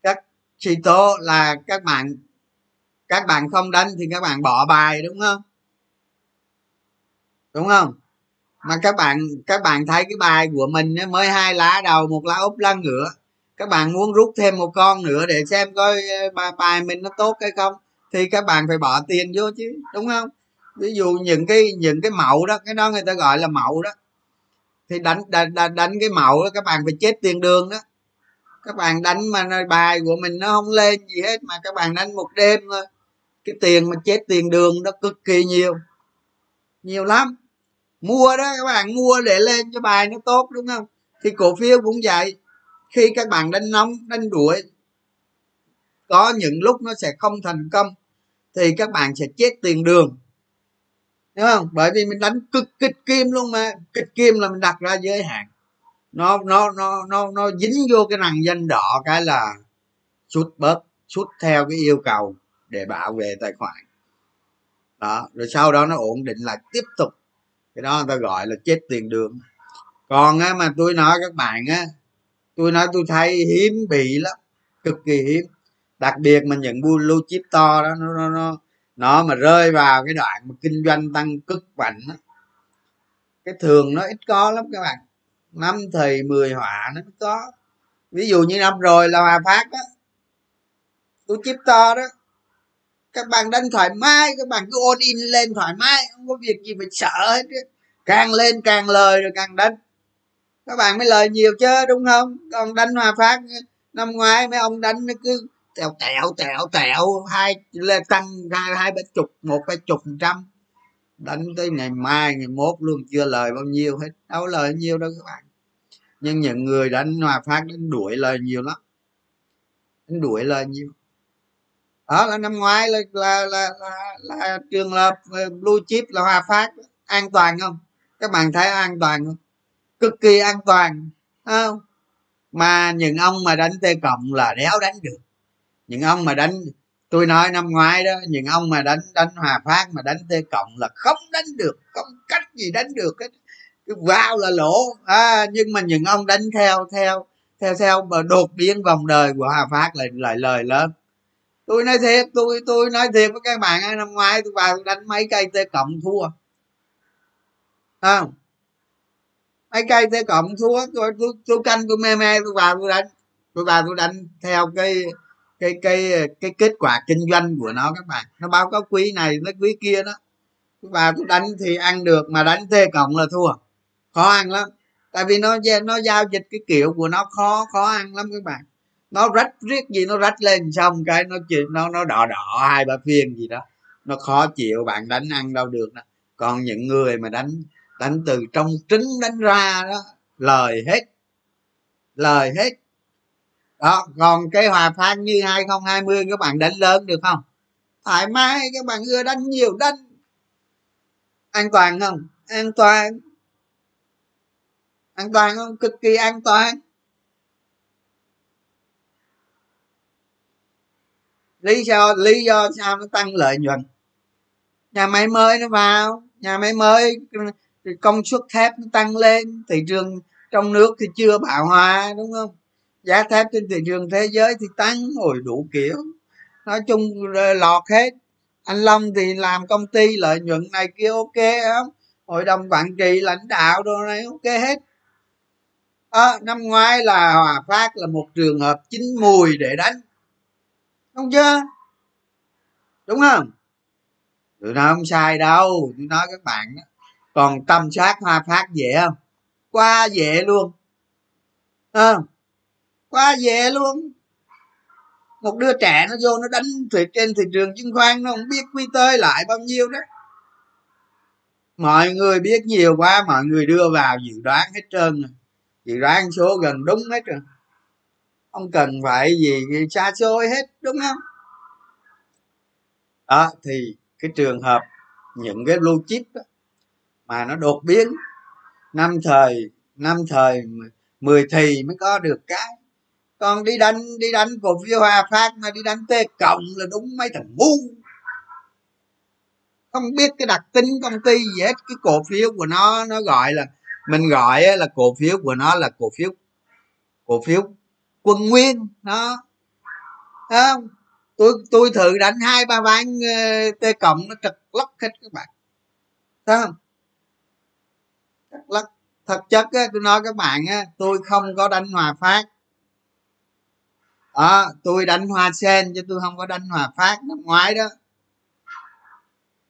các xì tố là các bạn các bạn không đánh thì các bạn bỏ bài, đúng không? Đúng không? Mà các bạn các bạn thấy cái bài của mình mới hai lá đầu, một lá úp lá ngửa, các bạn muốn rút thêm một con nữa để xem coi bài mình nó tốt hay không thì các bạn phải bỏ tiền vô chứ, đúng không? Ví dụ những cái những cái mẫu đó, cái đó người ta gọi là mẫu đó, thì đánh đánh, đánh cái mẫu đó các bạn phải chết tiền đường đó. Các bạn đánh mà bài của mình nó không lên gì hết mà các bạn đánh một đêm thôi, cái tiền mà chết tiền đường đó cực kỳ nhiều, nhiều lắm. Mua đó các bạn mua để lên cho bài nó tốt, đúng không? Thì cổ phiếu cũng vậy, khi các bạn đánh nóng đánh đuổi có những lúc nó sẽ không thành công thì các bạn sẽ chết tiền đường, đúng không? Bởi vì mình đánh cực kịch kim luôn, mà kịch kim là mình đặt ra giới hạn, nó nó nó nó nó dính vô cái nằng danh đỏ cái là sút bớt, sút theo cái yêu cầu để bảo vệ tài khoản đó, rồi sau đó nó ổn định lại tiếp tục, cái đó người ta gọi là chết tiền đường. Còn á, mà tôi nói các bạn á, tôi nói tôi thấy hiếm bị lắm, cực kỳ hiếm, đặc biệt mà những blue chip to đó, nó nó nó nó mà rơi vào cái đoạn mà kinh doanh tăng cực mạnh đó, cái thường nó ít có lắm các bạn, năm thì mười họa nó có. Ví dụ như năm rồi là Hòa Phát đó, tôi chip to đó, các bạn đánh thoải mái, các bạn cứ all in lên thoải mái, không có việc gì phải sợ hết, càng lên càng lời rồi càng đánh các bạn mới lời nhiều chứ, đúng không? Còn đánh Hòa Phát năm ngoái mấy ông đánh nó cứ tẹo tẹo tẹo tẹo hai lên tăng hai hai ba chục một ba chục phần trăm, đánh tới ngày mai ngày mốt luôn chưa lời bao nhiêu hết, đâu lời nhiêu đâu các bạn. Nhưng những người đánh Hòa Phát đánh đuổi lời nhiều lắm, đánh đuổi lời nhiều đó. Là năm ngoái là là là, là, là trường hợp blue chip là Hòa Phát an toàn không? Các bạn thấy an toàn không? Cực kỳ an toàn, thấy không? Mà những ông mà đánh T cộng là đéo đánh được. Những ông mà đánh, tôi nói năm ngoái đó, những ông mà đánh đánh Hòa Phát mà đánh T cộng là không đánh được, không cách gì đánh được hết, cứ vào là lỗ. À, nhưng mà những ông đánh theo theo theo theo đột biến vòng đời của Hòa Phát lại lại lời lớn. Tôi nói thiệt, tôi tôi nói thiệt với các bạn, năm ngoái tôi vào tôi đánh mấy cây T cộng thua, à, mấy cây T cộng thua, tôi tôi, tôi canh tôi mê mê tôi vào tôi đánh, tôi vào tôi đánh theo cái cái cái cái kết quả kinh doanh của nó các bạn. Nó báo cáo quý này nó quý kia đó, và tôi đánh thì ăn được mà đánh tê cộng là thua, khó ăn lắm. Tại vì nó nó giao dịch cái kiểu của nó khó khó ăn lắm các bạn. Nó rách riết gì nó rách lên xong cái nó nó nó đỏ đỏ hai ba phiên gì đó, nó khó chịu, bạn đánh ăn đâu được đó. Còn những người mà đánh đánh từ trong trứng đánh ra đó, lời hết lời hết đó. Còn cái Hòa Phát như hai không hai không các bạn đánh lớn được không? Thoải mái, các bạn ưa đánh nhiều đánh. An toàn không? An toàn. An toàn không? Cực kỳ an toàn. Lý do lý do sao nó tăng lợi nhuận? Nhà máy mới nó vào, nhà máy mới công suất thép nó tăng lên, thị trường trong nước thì chưa bão hòa, đúng không? Giá thép trên thị trường thế giới thì tăng hồi đủ kiểu, nói chung lọt hết. Anh Long thì làm công ty lợi nhuận này kia ok không? Hội đồng quản trị lãnh đạo đồ này ok hết. À, năm ngoái là Hòa Phát là một trường hợp chín mùi để đánh, đúng chưa? Đúng không? Tụi nó không sai đâu, tụi nói các bạn đó. Còn tầm soát Hòa Phát dễ không? Quá dễ luôn, à, quá dễ luôn. Một đứa trẻ nó vô nó đánh thị trên thị trường chứng khoán, nó không biết quy tơi lại bao nhiêu đó. Mọi người biết nhiều quá, mọi người đưa vào dự đoán hết trơn rồi, dự đoán số gần đúng hết rồi, không cần phải gì xa xôi hết, đúng không? Đó thì cái trường hợp những cái blue chip đó, mà nó đột biến năm thời năm thời mười thì mới có được cái. Còn đi đánh đi đánh cổ phiếu Hòa Phát mà đi đánh tê cộng là đúng mấy thằng ngu, không biết cái đặc tính công ty gì hết. Cái cổ phiếu của nó nó gọi là, mình gọi là cổ phiếu của nó là cổ phiếu cổ phiếu Quân Nguyên nó. Không, tôi tôi thử đánh hai ba ván tê cộng nó trật lắc hết các bạn, thấy không? Trật lắc. Thật chất á, tôi nói các bạn á, tôi không có đánh Hòa Phát. À, tôi đánh Hoa Sen chứ tôi không có đánh Hòa Phát năm ngoái đó.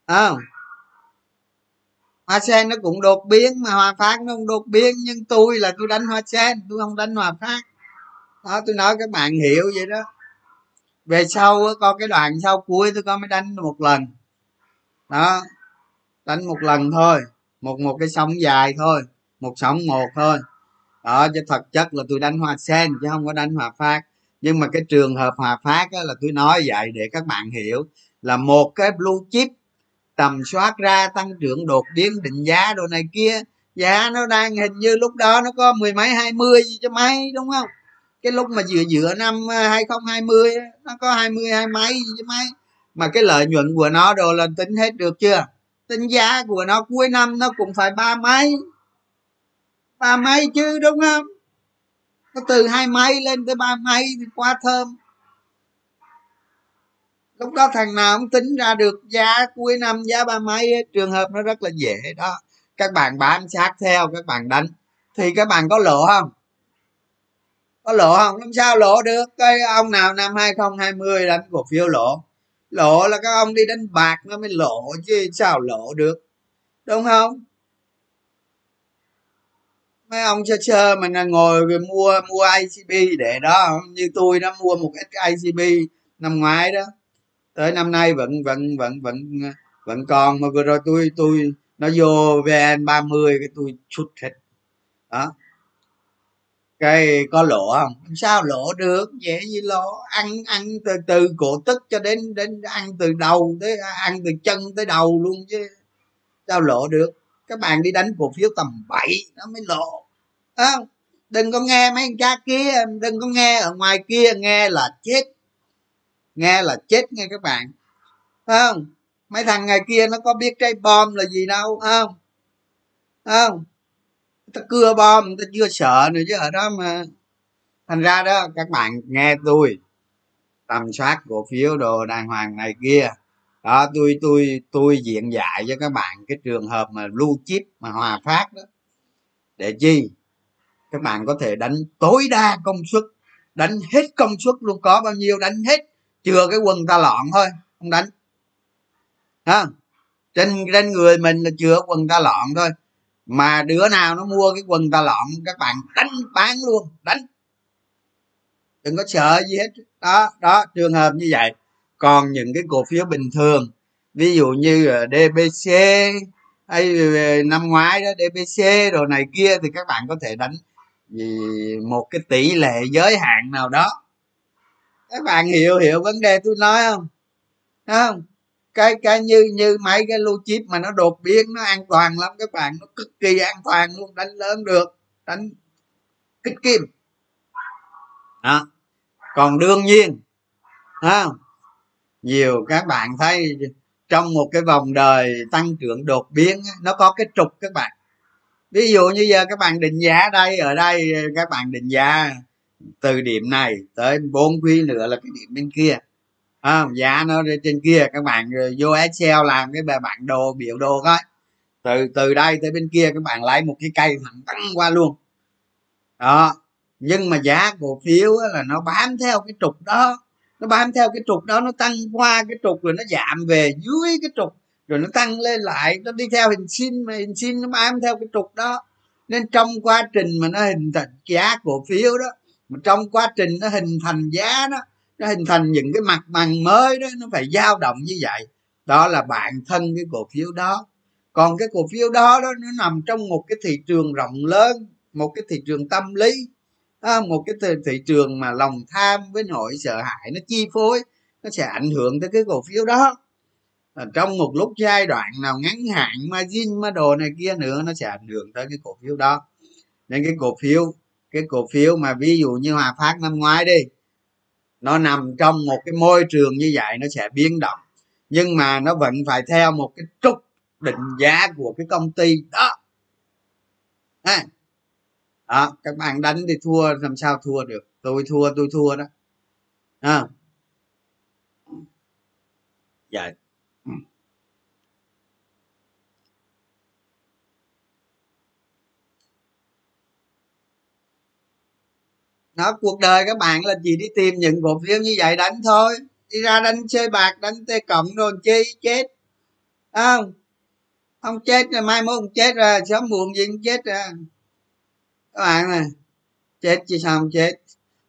À, Hoa Sen nó cũng đột biến mà Hòa Phát nó không đột biến, nhưng tôi là tôi đánh Hoa Sen, tôi không đánh Hòa Phát đó. Tôi nói các bạn hiểu vậy đó. Về sau có cái đoạn sau cuối tôi có mới đánh một lần đó, đánh một lần thôi, một một cái sóng dài thôi, một sóng một thôi đó. Chứ thật chất là tôi đánh Hoa Sen chứ không có đánh Hòa Phát. Nhưng mà cái trường hợp Hòa Phát á, là tôi nói vậy để các bạn hiểu là một cái blue chip tầm soát ra tăng trưởng đột biến định giá đồ này kia, giá nó đang hình như lúc đó nó có mười mấy hai mươi gì cho mấy, đúng không? Cái lúc mà giữa giữa năm hai không hai không nó có hai mươi hai mấy gì cho mấy, mà cái lợi nhuận của nó đồ là tính hết được chưa? Tính giá của nó cuối năm nó cũng phải ba mấy ba mấy chứ, đúng không? Nó từ hai mấy lên tới ba mấy thì quá thơm. Lúc đó thằng nào cũng tính ra được giá cuối năm giá ba mấy, trường hợp nó rất là dễ đó. Các bạn bám sát theo, các bạn đánh thì các bạn có lộ không? Có lộ không? Làm sao lộ được? Cái ông nào năm hai không hai không đánh cổ phiếu lộ, lộ là các ông đi đánh bạc nó mới lộ chứ sao lộ được, đúng không? Mấy ông sơ sơ mình ngồi rồi mua mua i xê bê để đó, như tôi đã mua một cái i xê bê năm ngoái đó, tới năm nay vẫn vẫn vẫn vẫn vẫn còn. Mà vừa rồi tôi tôi nó vô vê en ba mươi cái tôi chút hết đó. Cái có lỗ không? Sao lỗ được, dễ gì lỗ. Ăn ăn từ từ cổ tức cho đến đến ăn từ đầu tới ăn từ chân tới đầu luôn chứ sao lỗ được. Các bạn đi đánh cổ phiếu tầm bảy nó mới lộ à. Đừng có nghe mấy cha kia, đừng có nghe ở ngoài kia, nghe là chết, nghe là chết nghe các bạn, phải không? Mấy thằng ngày kia nó có biết trái bom là gì đâu, phải không? Phải không? Ta cưa bom người ta chưa sợ nữa chứ ở đó mà. Thành ra đó các bạn nghe tôi, tầm soát cổ phiếu đồ đàng hoàng này kia đó, tôi tôi tôi diện dạy cho các bạn cái trường hợp mà blue chip mà Hòa Phát đó, để chi các bạn có thể đánh tối đa công suất đánh hết công suất luôn, có bao nhiêu đánh hết, chừa cái quần ta lọn thôi không đánh ha. Trên trên người mình là chừa quần ta lọn thôi, mà đứa nào nó mua cái quần ta lọn các bạn đánh bán luôn, đánh đừng có sợ gì hết đó. Đó trường hợp như vậy. Còn những cái cổ phiếu bình thường ví dụ như đê bê xê hay năm ngoái đó, đê bê xê đồ này kia thì các bạn có thể đánh một cái tỷ lệ giới hạn nào đó. Các bạn hiểu hiểu vấn đề tôi nói không? Thấy không? Cái cái như như mấy cái blue chip mà nó đột biến nó an toàn lắm các bạn, nó cực kỳ an toàn luôn, đánh lớn được, đánh kích kim. Đó. Còn đương nhiên, thấy không? Nhiều các bạn thấy trong một cái vòng đời tăng trưởng đột biến nó có cái trục các bạn. Ví dụ như giờ các bạn định giá đây, ở đây các bạn định giá từ điểm này tới bốn quý nữa là cái điểm bên kia à, giá nó trên kia, các bạn vô Excel làm cái bài bản đồ biểu đồ coi, từ từ đây tới bên kia các bạn lấy một cái cây thẳng tăng qua luôn đó. Nhưng mà giá cổ phiếu là nó bám theo cái trục đó, nó bám theo cái trục đó, nó tăng qua cái trục rồi nó giảm về dưới cái trục rồi nó tăng lên lại, nó đi theo hình sin, mà hình sin nó bám theo cái trục đó. Nên trong quá trình mà nó hình thành giá cổ phiếu đó, mà trong quá trình nó hình thành giá đó, nó hình thành những cái mặt bằng mới đó, nó phải dao động như vậy. Đó là bản thân cái cổ phiếu đó. Còn cái cổ phiếu đó đó nó nằm trong một cái thị trường rộng lớn, một cái thị trường tâm lý, một cái thị, thị trường mà lòng tham với nỗi sợ hãi nó chi phối, nó sẽ ảnh hưởng tới cái cổ phiếu đó. Trong một lúc giai đoạn nào ngắn hạn margin mà đồ này kia nữa, nó sẽ ảnh hưởng tới cái cổ phiếu đó. Nên cái cổ phiếu cái cổ phiếu mà ví dụ như Hòa Phát năm ngoái đi, nó nằm trong một cái môi trường như vậy, nó sẽ biến động, nhưng mà nó vẫn phải theo một cái trục định giá của cái công ty đó. À, đó các bạn đánh thì thua, làm sao thua được, tôi thua tôi thua đó à. Vậy đó, cuộc đời các bạn là chỉ đi tìm những cổ phiếu như vậy đánh thôi, đi ra đánh chơi bạc, đánh tê cộng rồi chi chết không? Không chết rồi mai mốt không chết rồi, sớm muộn gì cũng chết rồi các bạn này. Chết chứ sao không chết.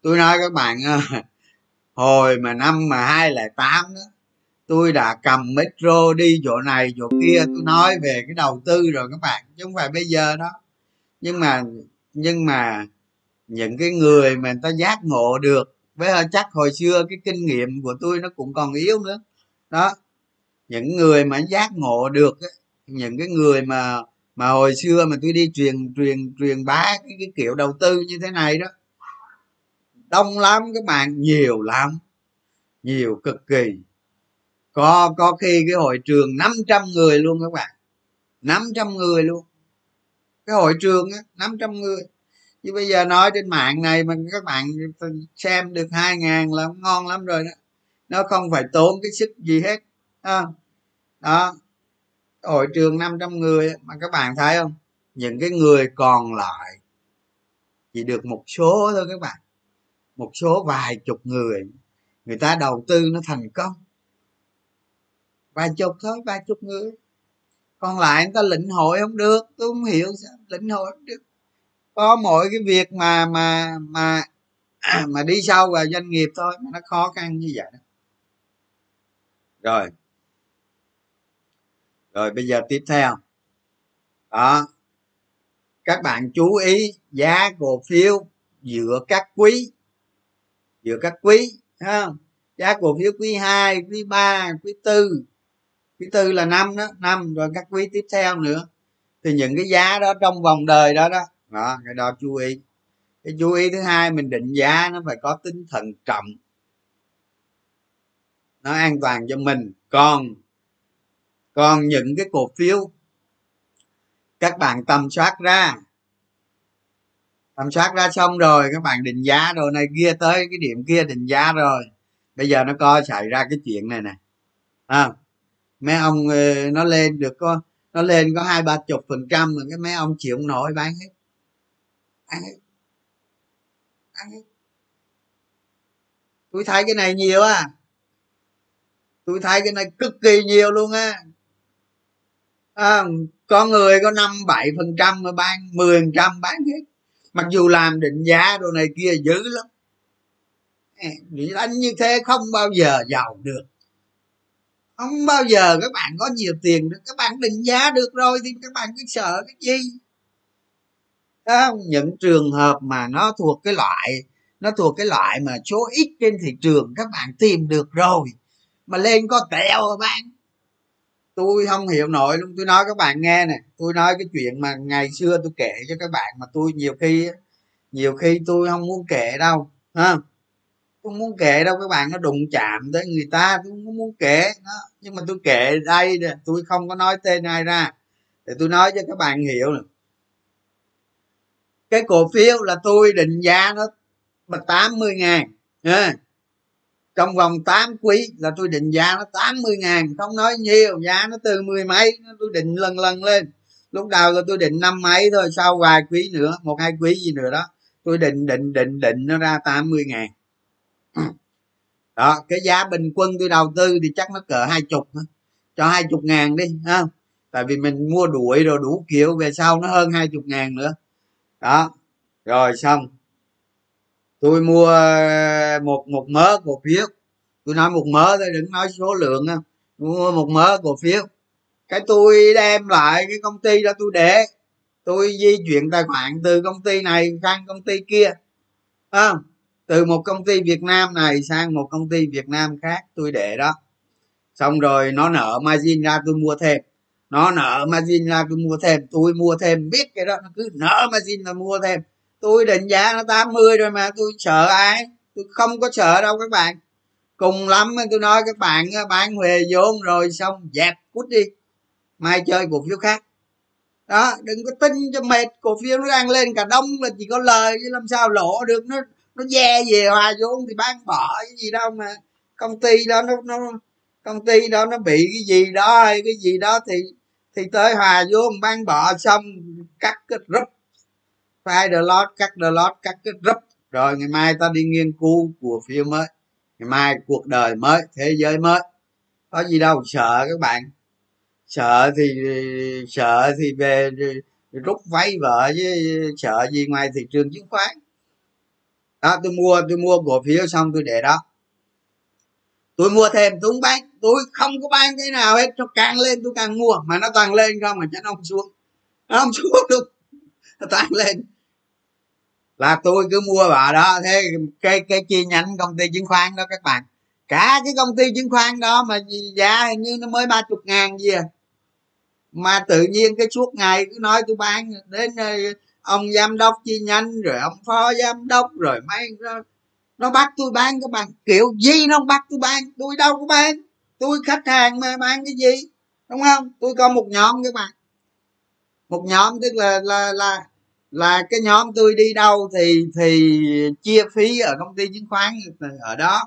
Tôi nói các bạn, hồi mà năm mà hai lẻ tám đó, tôi đã cầm metro đi chỗ này chỗ kia, tôi nói về cái đầu tư rồi các bạn, chứ không phải bây giờ đó. Nhưng mà nhưng mà những cái người mà người ta giác ngộ được, với chắc hồi xưa cái kinh nghiệm của tôi nó cũng còn yếu nữa đó. Những người mà giác ngộ được, những cái người mà mà hồi xưa mà tôi đi truyền truyền truyền bá cái, cái kiểu đầu tư như thế này đó, đông lắm các bạn, nhiều lắm, nhiều cực kỳ, có có khi cái hội trường năm trăm người luôn các bạn, năm trăm người luôn, cái hội trường á năm trăm người. Chứ bây giờ nói trên mạng này mà các bạn xem được hai ngàn là ngon lắm rồi đó, nó không phải tốn cái sức gì hết à. Đó, hội trường năm trăm người mà các bạn thấy không, những cái người còn lại chỉ được một số thôi các bạn, một số vài chục người, người ta đầu tư nó thành công, vài chục thôi, vài chục người còn lại người ta lĩnh hội không được. Tôi không hiểu sao lĩnh hội không được. Có mỗi cái việc mà mà mà mà đi sâu vào doanh nghiệp thôi mà nó khó khăn như vậy đó. Rồi rồi bây giờ tiếp theo đó, các bạn chú ý giá cổ phiếu giữa các quý, giữa các quý ha. Giá cổ phiếu quý hai, quý ba, quý tư, quý tư là năm đó, năm rồi các quý tiếp theo nữa, thì những cái giá đó trong vòng đời đó đó đó, cái đó chú ý. Cái chú ý thứ hai, mình định giá nó phải có tính thận trọng, nó an toàn cho mình. Còn còn những cái cổ phiếu các bạn tầm soát ra, tầm soát ra xong rồi các bạn định giá đồ này kia, tới cái điểm kia định giá rồi, bây giờ nó coi xảy ra cái chuyện này nè à, mấy ông nó lên được có nó lên có hai ba chục phần trăm rồi, cái mấy ông chịu không nổi bán hết. Ăn hết. Ăn hết. Tôi thấy cái này nhiều á. Tôi thấy cái này cực kỳ nhiều luôn á. À, có người có năm, bảy phần trăm mà bán mười phần trăm bán hết. Mặc dù làm định giá đồ này kia dữ lắm. Anh như thế không bao giờ giàu được. Không bao giờ các bạn có nhiều tiền được. Các bạn định giá được rồi thì các bạn cứ sợ cái gì. Đó, những trường hợp mà nó thuộc cái loại nó thuộc cái loại mà số ít trên thị trường các bạn tìm được rồi mà lên có tẹo các bạn, tôi không hiểu nổi luôn. Tôi nói các bạn nghe nè, tôi nói cái chuyện mà ngày xưa tôi kể cho các bạn mà tôi nhiều khi nhiều khi tôi không muốn kể đâu ha. Tôi không muốn kể đâu các bạn, nó đụng chạm tới người ta tôi không muốn kể đó. Nhưng mà tôi kể đây, tôi không có nói tên ai ra để tôi nói cho các bạn hiểu nè. Cái cổ phiếu là tôi định giá nó tám mươi ngàn, à, trong vòng tám quý là tôi định giá nó tám mươi ngàn, không nói nhiều, giá nó từ mười mấy, tôi định lần lần lên. Lúc đầu là tôi định năm mấy thôi, sau vài quý nữa, một hai quý gì nữa đó, tôi định định định định nó ra tám mươi ngàn. Đó, cái giá bình quân tôi đầu tư thì chắc nó cỡ hai mươi, cho hai mươi ngàn đi, không? Tại vì mình mua đuổi rồi đủ kiểu về sau nó hơn hai mươi ngàn nữa. Đó, rồi xong. Tôi mua một một mớ cổ phiếu, tôi nói một mớ thôi đừng nói số lượng, mua một mớ cổ phiếu, cái tôi đem lại cái công ty đó, tôi để tôi di chuyển tài khoản từ công ty này sang công ty kia, à, từ một công ty Việt Nam này sang một công ty Việt Nam khác, tôi để đó. Xong rồi nó nợ margin ra tôi mua thêm, nó nợ margin ra tôi mua thêm, tôi mua thêm biết cái đó nó cứ nợ margin là mua thêm. Tôi định giá nó tám mươi rồi mà tôi sợ ai, tôi không có sợ đâu các bạn. Cùng lắm tôi nói các bạn bán huề vốn rồi xong dẹp cút đi, mai chơi cổ phiếu khác. Đó, đừng có tin cho mệt, cổ phiếu nó đang lên cả đông là chỉ có lời chứ làm sao lỗ được, nó nó dè về hòa vốn thì bán bỏ cái gì đâu mà. Công ty đó nó, nó công ty đó nó bị cái gì đó hay cái gì đó thì thì tới hòa vốn bán bỏ xong cắt cái rút. Buy the lot, cắt the lot, cắt cái rấp. Rồi ngày mai ta đi nghiên cứu cổ phiếu mới. Ngày mai cuộc đời mới, thế giới mới. Có gì đâu sợ các bạn. Sợ thì sợ thì về rút váy vợ chứ sợ gì ngoài thị trường chứng khoán. Đó, tôi mua tôi mua cổ phiếu xong tôi để đó. Tôi mua thêm tôi không bán, tôi không có bán cái nào hết, nó càng lên tôi càng mua mà nó toàn lên không mà chắc nó không xuống. Nó không xuống được. Tăng lên là tôi cứ mua bà đó. Thế cái cái chi nhánh công ty chứng khoán đó các bạn, cả cái công ty chứng khoán đó mà giá hình như nó mới ba chục ngàn gì à, mà tự nhiên cái suốt ngày cứ nói tôi bán, đến ông giám đốc chi nhánh rồi ông phó giám đốc rồi mấy đó, nó bắt tôi bán các bạn. Kiểu gì nó không bắt tôi bán, tôi đâu có bán, tôi khách hàng mà bán cái gì, đúng không? Tôi có một nhóm các bạn, một nhóm tức là là là là cái nhóm tôi đi đâu thì thì chia phí ở công ty chứng khoán ở đó,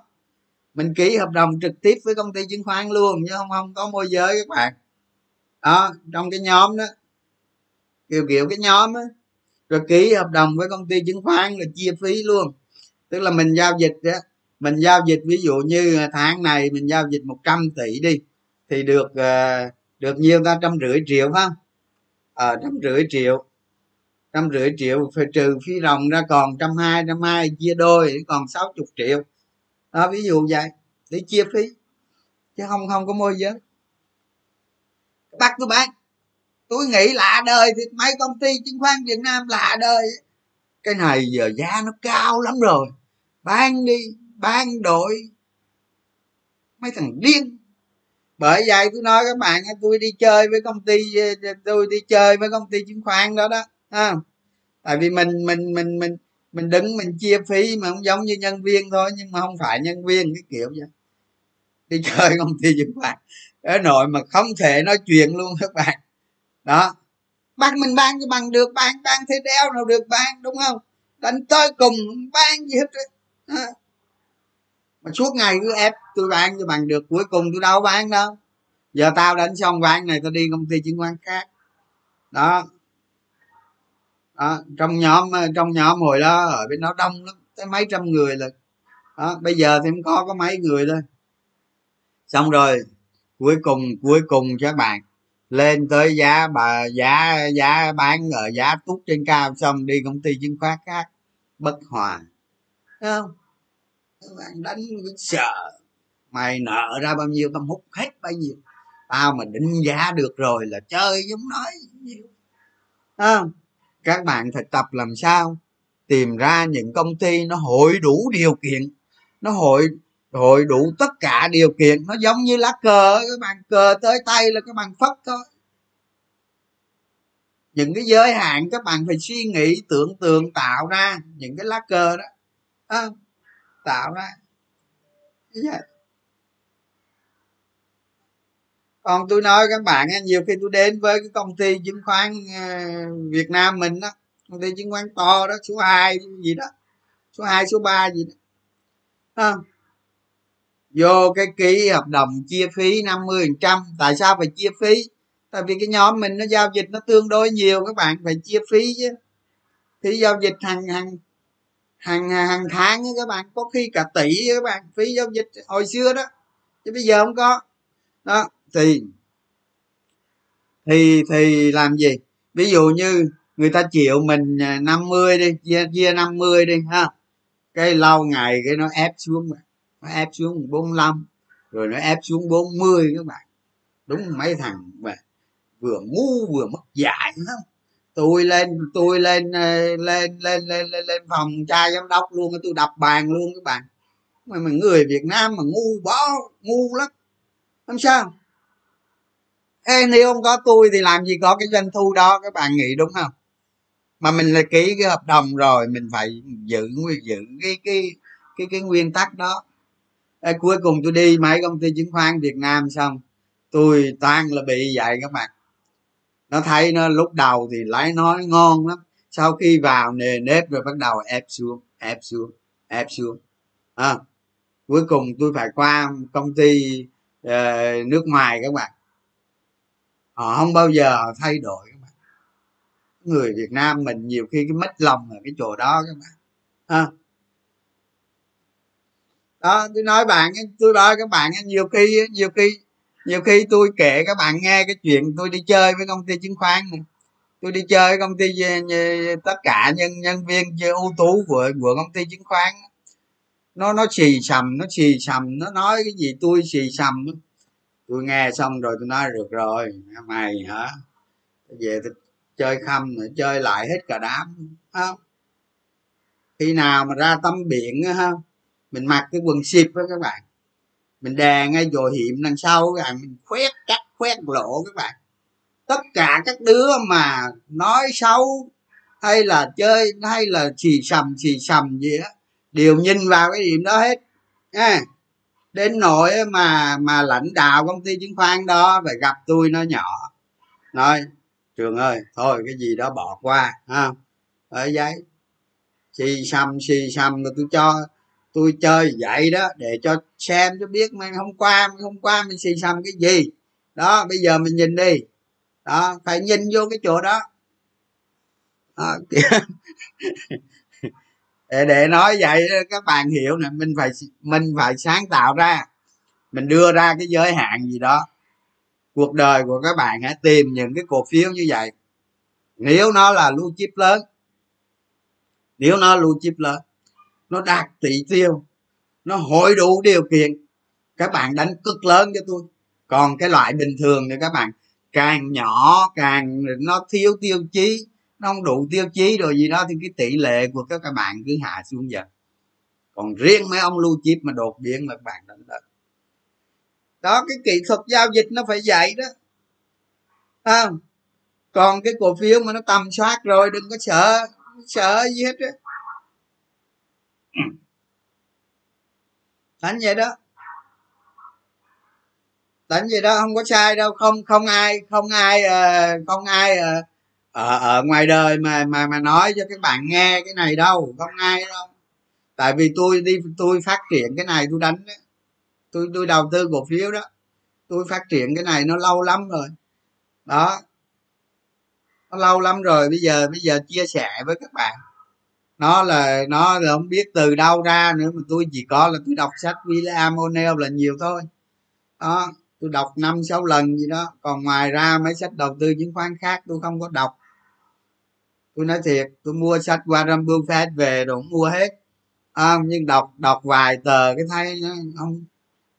mình ký hợp đồng trực tiếp với công ty chứng khoán luôn chứ không không có môi giới các bạn. Đó, trong cái nhóm đó kiểu kiểu cái nhóm đó, rồi ký hợp đồng với công ty chứng khoán là chia phí luôn. Tức là mình giao dịch đó, mình giao dịch ví dụ như tháng này mình giao dịch một trăm tỷ đi thì được được nhiêu ta, trăm rưỡi triệu phải không? Ờ, trăm rưỡi triệu trăm rưỡi triệu phải trừ phí ròng ra còn trăm hai trăm hai chia đôi còn sáu chục triệu đó, ví dụ vậy để chia phí chứ không không có môi giới. Bắt tôi bán, tôi nghĩ lạ đời thì mấy công ty chứng khoán Việt Nam lạ đời, cái này giờ giá nó cao lắm rồi bán đi bán đổi mấy thằng điên. Bởi vậy tôi nói các bạn, tôi đi chơi với công ty tôi đi chơi với công ty chứng khoán đó đó ha. Tại vì mình mình mình mình mình đứng mình chia phí mà không, giống như nhân viên thôi nhưng mà không phải nhân viên cái kiểu vậy. Đi chơi công ty chứng khoán ở nội mà không thể nói chuyện luôn các bạn. Đó, bắt mình bán cho bằng được, bán bán thế đéo nào được bán, đúng không? Đánh tới cùng bán gì hết đó. Mà suốt ngày cứ ép tôi bán cho bằng được, cuối cùng tôi đâu bán đâu. Giờ tao đánh xong ván này tao đi công ty chứng khoán khác. Đó, đó trong nhóm trong nhóm hồi đó ở bên đó đông lắm, tới mấy trăm người là đó, bây giờ thì có có mấy người thôi. Xong rồi cuối cùng cuối cùng các bạn lên tới giá bà giá giá bán ở giá tút trên cao, xong đi công ty chứng khoán khác bất hòa, thấy không? Các bạn đánh sợ, mày nợ ra bao nhiêu tao hút hết bao nhiêu, tao mà định giá được rồi là chơi giống nói nhiều, thấy không? Các bạn thực tập làm sao tìm ra những công ty nó hội đủ điều kiện, nó hội hội đủ tất cả điều kiện. Nó giống như lá cờ, các bạn cờ tới tay là các bạn phất thôi. Những cái giới hạn các bạn phải suy nghĩ tưởng tượng tạo ra những cái lá cờ đó, à, tạo ra. Còn tôi nói các bạn, nhiều khi tôi đến với cái công ty chứng khoán Việt Nam mình đó, công ty chứng khoán to đó, số hai gì đó, số hai số ba gì đó, à, vô cái ký hợp đồng chia phí năm mươi phần trăm. Tại sao phải chia phí? Tại vì cái nhóm mình nó giao dịch nó tương đối nhiều, các bạn phải chia phí chứ. Thì giao dịch hàng hàng hàng hàng tháng các bạn, có khi cả tỷ các bạn phí giao dịch hồi xưa đó, chứ bây giờ không có đó. Thì thì thì làm gì? Ví dụ như người ta chịu mình năm mươi đi, chia chia năm mươi đi ha, cái lâu ngày cái nó ép xuống, nó ép xuống bốn mươi lăm, rồi nó ép xuống bốn mươi các bạn. Đúng mấy thằng mà vừa ngu vừa mất dạy lắm. Tôi lên tôi lên lên lên lên lên phòng cha giám đốc luôn, tôi đập bàn luôn các bạn. Mà, mà người Việt Nam mà ngu bó, ngu lắm. Làm sao? Ê, nếu không có tôi thì làm gì có cái doanh thu đó, các bạn nghĩ đúng không? Mà mình là ký cái hợp đồng rồi, mình phải giữ giữ cái cái cái cái nguyên tắc đó. Ê, cuối cùng tôi đi mấy công ty chứng khoán Việt Nam xong, tôi toàn là bị vậy các bạn. Nó thấy nó lúc đầu thì lái nói ngon lắm, sau khi vào nề nếp rồi bắt đầu ép xuống, ép xuống, ép xuống. À, cuối cùng tôi phải qua công ty uh, nước ngoài các bạn. Họ không bao giờ thay đổi các bạn. Người Việt Nam mình nhiều khi cái mất lòng ở cái chỗ đó các bạn. À, đó, tôi nói bạn, tôi nói các bạn, nhiều khi nhiều khi nhiều khi tôi kể các bạn nghe cái chuyện tôi đi chơi với công ty chứng khoán này. Tôi đi chơi với công ty, tất cả nhân nhân viên ưu tú của của công ty chứng khoán, nó nó xì xầm nó xì xầm nó nói cái gì tôi xì xầm. Tôi nghe xong rồi tôi nói được rồi, mày hả, về tôi chơi khăm rồi chơi lại hết cả đám. Không, khi nào mà ra tắm biển ha, mình mặc cái quần xịp đó các bạn, mình đè ngay dồi hiểm đằng sau các bạn, mình khoét cắt khoét lỗ các bạn. Tất cả các đứa mà nói xấu hay là chơi hay là xì xầm xì xầm gì á đều nhìn vào cái điểm đó hết nha. Đến nỗi mà mà lãnh đạo công ty chứng khoán đó phải gặp tôi nói nhỏ, nói Trường ơi, thôi cái gì đó bỏ qua ha, ở giấy xì xầm xì xầm rồi tôi cho tôi chơi vậy đó để cho xem cho biết, mà hôm qua hôm qua mình xì xầm cái gì đó, bây giờ mình nhìn đi đó, phải nhìn vô cái chỗ đó, đó. để, để nói vậy các bạn hiểu nè, mình phải mình phải sáng tạo ra, mình đưa ra cái giới hạn gì đó. Cuộc đời của các bạn hãy tìm những cái cổ phiếu như vậy, nếu nó là blue chip lớn, nếu nó blue chip lớn, nó đạt chỉ tiêu, nó hội đủ điều kiện, các bạn đánh cực lớn cho tôi. Còn cái loại bình thường thì các bạn càng nhỏ càng nó thiếu tiêu chí, nó không đủ tiêu chí rồi gì đó thì cái tỷ lệ của các bạn cứ hạ xuống dần. Còn riêng mấy ông blue chip mà đột biến mà các bạn đánh lớn đó, cái kỹ thuật giao dịch nó phải vậy đó. À, còn cái cổ phiếu mà nó tầm soát rồi đừng có sợ sợ gì hết đó. Đánh vậy đó, đánh vậy đó không có sai đâu. Không không ai không ai không ai ở, ở ngoài đời mà mà mà nói cho các bạn nghe cái này đâu, không ai đâu. Tại vì tôi đi tôi phát triển cái này, tôi đánh đó, tôi tôi đầu tư cổ phiếu đó, tôi phát triển cái này nó lâu lắm rồi đó, nó lâu lắm rồi. Bây giờ bây giờ chia sẻ với các bạn nó là nó là không biết từ đâu ra nữa, mà tôi chỉ có là tôi đọc sách William O'Neill là nhiều thôi đó, tôi đọc năm sáu lần gì đó, còn ngoài ra mấy sách đầu tư chứng khoán khác tôi không có đọc. Tôi nói thiệt, tôi mua sách Warren Buffett về rồi cũng mua hết à, nhưng đọc đọc vài tờ cái thấy nó không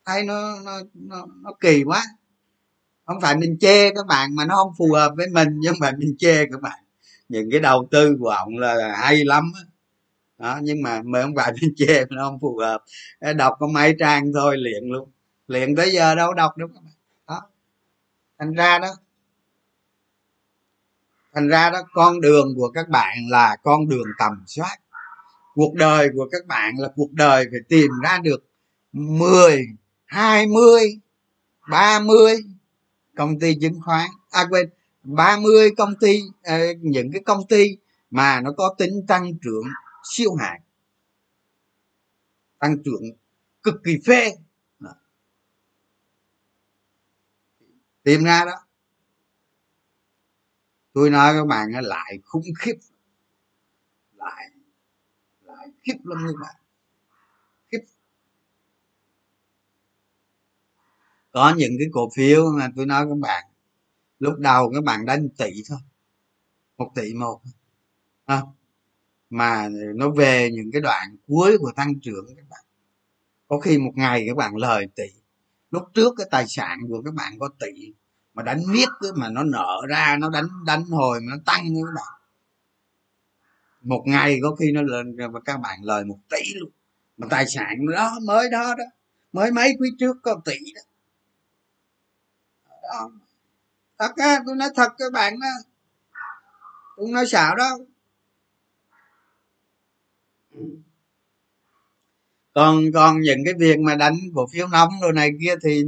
thấy nó nó nó, nó kỳ quá. Không phải mình chê các bạn mà nó không phù hợp với mình, nhưng mà mình chê các bạn những cái đầu tư của ông là hay lắm đó. Đó, nhưng mà mời ông vài bên chê nó không phù hợp, đọc có mấy trang thôi liền luôn, liền tới giờ đâu đọc đúng không? Đó thành ra đó thành ra đó con đường của các bạn là con đường tầm soát. Cuộc đời của các bạn là cuộc đời phải tìm ra được mười, hai mươi, ba mươi công ty chứng khoán, à quên, ba mươi công ty, những cái công ty mà nó có tính tăng trưởng siêu hạng, tăng trưởng cực kỳ phê, tìm ra đó. Tôi nói các bạn lại khủng khiếp, lại lại khiếp lắm các bạn, khiếp. Có những cái cổ phiếu mà tôi nói các bạn lúc đầu các bạn đánh tỷ thôi, một tỷ một à, mà nó về những cái đoạn cuối của tăng trưởng các bạn có khi một ngày các bạn lời tỷ. Lúc trước cái tài sản của các bạn có tỷ mà đánh miết mà nó nở ra, nó đánh đánh hồi mà nó tăng như các bạn, một ngày có khi nó lên và các bạn lời một tỷ luôn, mà tài sản đó mới đó đó mới mấy quý trước có tỷ đó, đó. Thật á, tôi nói thật các bạn đó, tôi nói xạo đó. Còn còn những cái việc mà đánh cổ phiếu nóng đồ này kia thì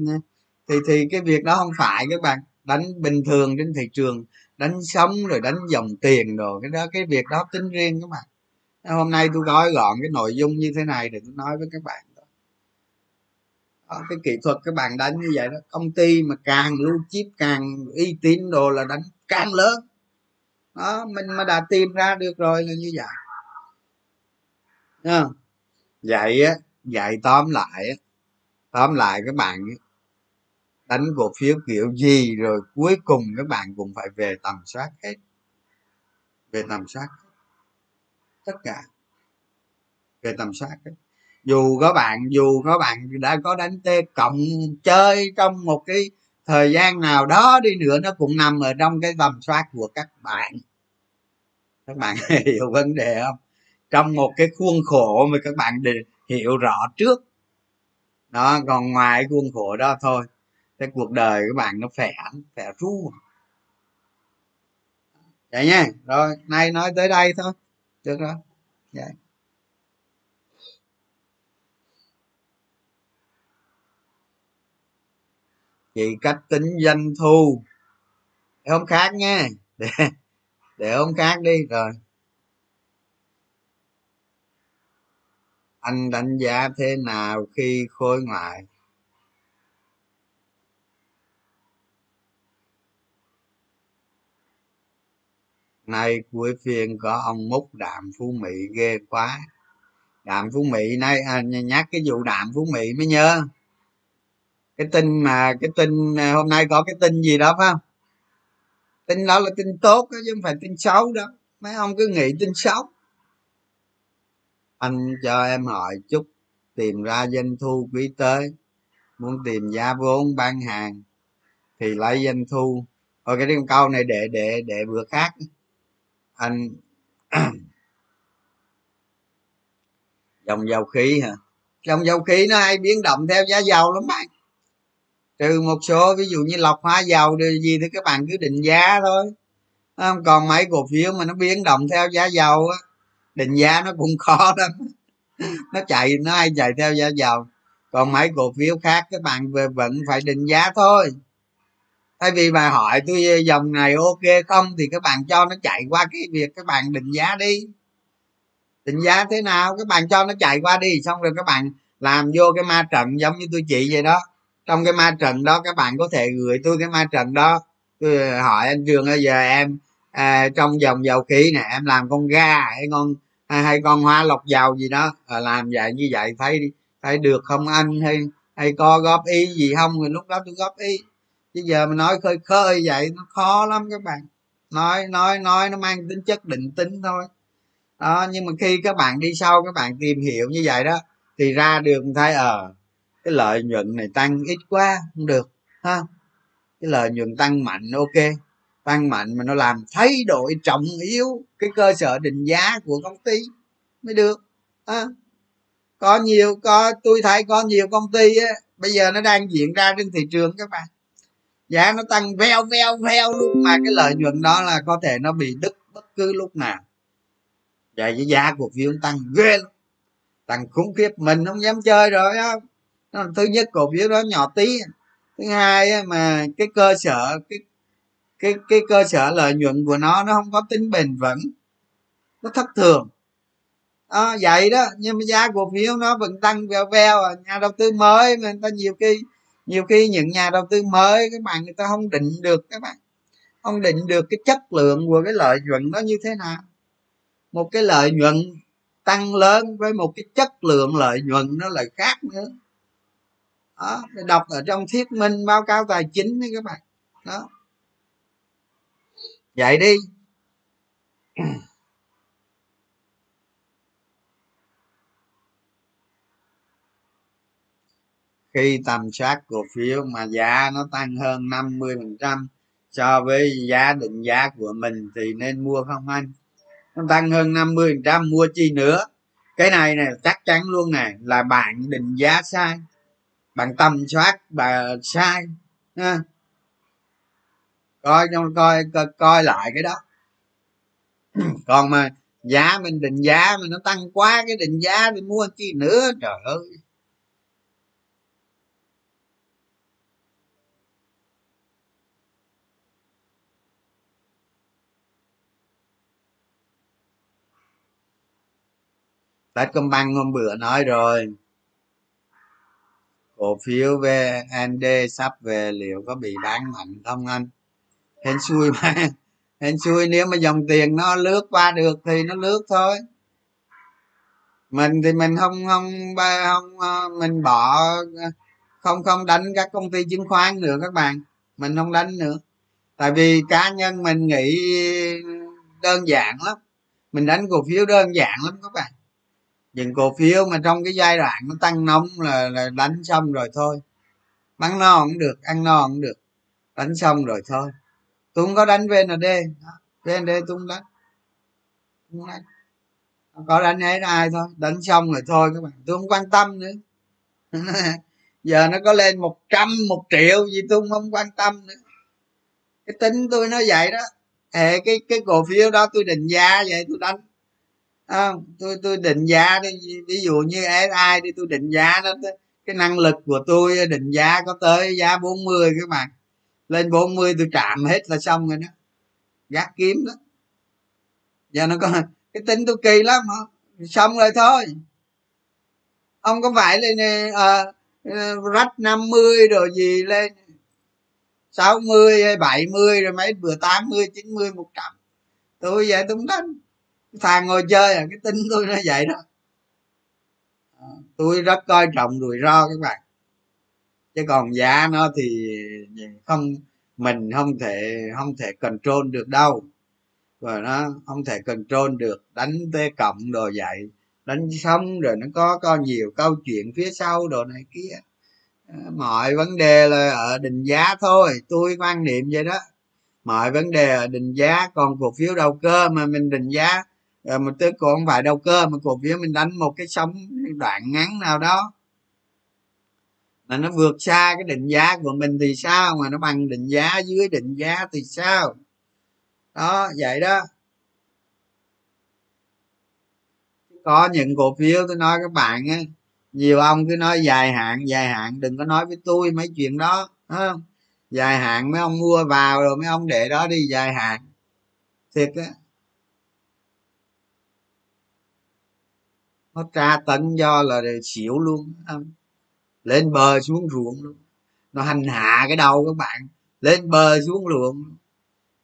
thì thì cái việc đó không phải các bạn đánh bình thường trên thị trường, đánh sóng rồi đánh dòng tiền đồ, cái đó cái việc đó tính riêng các bạn. Hôm nay tôi gói gọn cái nội dung như thế này để tôi nói với các bạn đó, cái kỹ thuật các bạn đánh như vậy đó. Công ty mà càng blue chip càng uy tín đồ là đánh càng lớn đó, mình mà đã tìm ra được rồi là như vậy à. Vậy á, vậy tóm lại á, tóm lại các bạn á, đánh cổ phiếu kiểu gì rồi cuối cùng các bạn cũng phải về tầm soát hết, về tầm soát tất cả, về tầm soát hết. Dù các bạn dù các bạn đã có đánh T cộng chơi trong một cái thời gian nào đó đi nữa, nó cũng nằm ở trong cái tầm soát của các bạn. Các bạn hiểu vấn đề không? Trong một cái khuôn khổ mà các bạn đều hiểu rõ trước đó, còn ngoài khuôn khổ đó thôi cái cuộc đời các bạn nó phẻ phẻ ru vậy nha. Rồi nay nói tới đây thôi được rồi vậy. Chị cách tính doanh thu để hôm khác nha, để, để hôm khác đi. Rồi anh đánh giá thế nào khi khối ngoại nay cuối phiên có ông Múc Đạm Phú Mỹ ghê quá. Đạm Phú Mỹ nay à, nhắc cái vụ Đạm Phú Mỹ mới nhớ cái tin mà cái tin hôm nay có cái tin gì đó phải không? Tin đó là tin tốt đó, chứ không phải tin xấu đó. Mấy ông cứ nghĩ tin xấu. Anh cho em hỏi chút tìm ra doanh thu quý tới, muốn tìm giá vốn bán hàng thì lấy doanh thu. Thôi cái câu này để để để bữa khác anh. Dòng dầu khí hả? Dòng dầu khí nó hay biến động theo giá dầu lắm bạn, trừ một số ví dụ như lọc hóa dầu điều gì thì các bạn cứ định giá thôi. Còn mấy cổ phiếu mà nó biến động theo giá dầu á, định giá nó cũng khó lắm, nó chạy nó hay chạy theo giá dầu. Còn mấy cổ phiếu khác các bạn về vẫn phải định giá thôi. Thay vì bà hỏi tôi dòng này ok không thì các bạn cho nó chạy qua cái việc các bạn định giá đi. Định giá thế nào các bạn cho nó chạy qua đi, xong rồi các bạn làm vô cái ma trận giống như tôi chị vậy đó. Trong cái ma trận đó các bạn có thể gửi tôi cái ma trận đó. Tôi hỏi anh Trường bây giờ em à, trong dòng dầu khí này em làm con gà hay con hay con hoa lọc dầu gì đó, à, làm vậy như vậy thấy thấy được không anh, hay hay có góp ý gì không thì lúc đó tôi góp ý, chứ giờ mà nói khơi khơi vậy nó khó lắm các bạn. Nói nói nói nó mang tính chất định tính thôi đó, nhưng mà khi các bạn đi sâu các bạn tìm hiểu như vậy đó thì ra được thấy ờ à, cái lợi nhuận này tăng ít quá không được ha, cái lợi nhuận tăng mạnh, ok tăng mạnh mà nó làm thay đổi trọng yếu cái cơ sở định giá của công ty mới được ha. Có nhiều có tôi thấy có nhiều công ty á, bây giờ nó đang diễn ra trên thị trường các bạn, giá nó tăng veo veo veo luôn mà cái lợi nhuận đó là có thể nó bị đứt bất cứ lúc nào. Vậy cái giá cổ phiếu tăng ghê lắm, tăng khủng khiếp, mình không dám chơi rồi đó. Thứ nhất cổ phiếu đó nhỏ tí, thứ hai mà cái cơ sở cái cái cái cơ sở lợi nhuận của nó nó không có tính bền vững, nó thất thường à, vậy đó. Nhưng mà giá cổ phiếu nó vẫn tăng veo veo à. Nhà đầu tư mới mà người ta nhiều khi nhiều khi những nhà đầu tư mới các bạn, người ta không định được các bạn không định được cái chất lượng của cái lợi nhuận nó như thế nào. Một cái lợi nhuận tăng lớn với một cái chất lượng lợi nhuận nó lại khác nữa đó, đọc ở trong thuyết minh báo cáo tài chính đấy các bạn đó. Vậy đi khi tầm soát cổ phiếu mà giá nó tăng hơn năm mươi phần trăm so với giá định giá của mình thì nên mua không anh? Nó tăng hơn năm mươi phần trăm mua chi nữa? Cái này này chắc chắn luôn này là bạn định giá sai, bạn tầm soát bà sai ha. Coi, coi coi coi lại cái đó. Còn mà giá mình định giá mà nó tăng quá cái định giá thì mua chi nữa, trời ơi. Techcombank hôm bữa nói rồi, cổ phiếu vê en đê sắp về liệu có bị bán mạnh không anh? Hên xui mà, hên xui, nếu mà dòng tiền nó lướt qua được thì nó lướt thôi. Mình thì mình không không không mình bỏ, không không đánh các công ty chứng khoán nữa các bạn, mình không đánh nữa. Tại vì cá nhân mình nghĩ đơn giản lắm, mình đánh cổ phiếu đơn giản lắm các bạn. Những cổ phiếu mà trong cái giai đoạn nó tăng nóng là, là đánh xong rồi thôi, bán no cũng được, ăn no cũng được, đánh xong rồi thôi. Tôi không có đánh vê en đê đó. vê en đê tôi không đánh, tôi không đánh, không có đánh hết ai thôi, đánh xong rồi thôi các bạn, tôi không quan tâm nữa. Giờ nó có lên một trăm một triệu gì tôi không quan tâm nữa, cái tính tôi nó vậy đó. Hệ cái cái cổ phiếu đó tôi định giá vậy tôi đánh. À, tôi tôi định giá đi, ví dụ như ét i đi, tôi định giá đó, cái năng lực của tôi định giá có tới giá bốn mươi các bạn, lên bốn mươi tôi chạm hết là xong rồi đó, gác kiếm đó. Giờ nó có cái tính tôi kỳ lắm, xong rồi thôi. Ông có phải lên à, rách năm mươi rồi gì lên sáu mươi hay bảy mươi rồi mấy bữa tám mươi chín mươi một trăm. Tôi vậy tôi không đánh, thà ngồi chơi à, cái tính tôi nó vậy đó. Tôi rất coi trọng rủi ro các bạn, chứ còn giá nó thì không, mình không thể không thể control được đâu, rồi nó không thể control được. Đánh tê cộng đồ vậy, đánh xong rồi nó có có nhiều câu chuyện phía sau đồ này kia. Mọi vấn đề là ở định giá thôi, tôi quan niệm vậy đó. Mọi vấn đề ở định giá, còn cổ phiếu đầu cơ mà mình định giá mà tức cũng không phải đầu cơ, mà cổ phiếu mình đánh một cái sóng đoạn ngắn nào đó mà nó vượt xa cái định giá của mình thì sao, mà nó bằng định giá dưới định giá thì sao đó, vậy đó. Có những cổ phiếu tôi nói các bạn ấy, nhiều ông cứ nói dài hạn dài hạn, đừng có nói với tôi mấy chuyện đó không? Dài hạn mấy ông mua vào rồi mấy ông để đó đi, dài hạn thiệt á. Nó tra tấn do là xỉu luôn, lên bờ xuống ruộng luôn, nó hành hạ cái đầu các bạn, lên bờ xuống ruộng.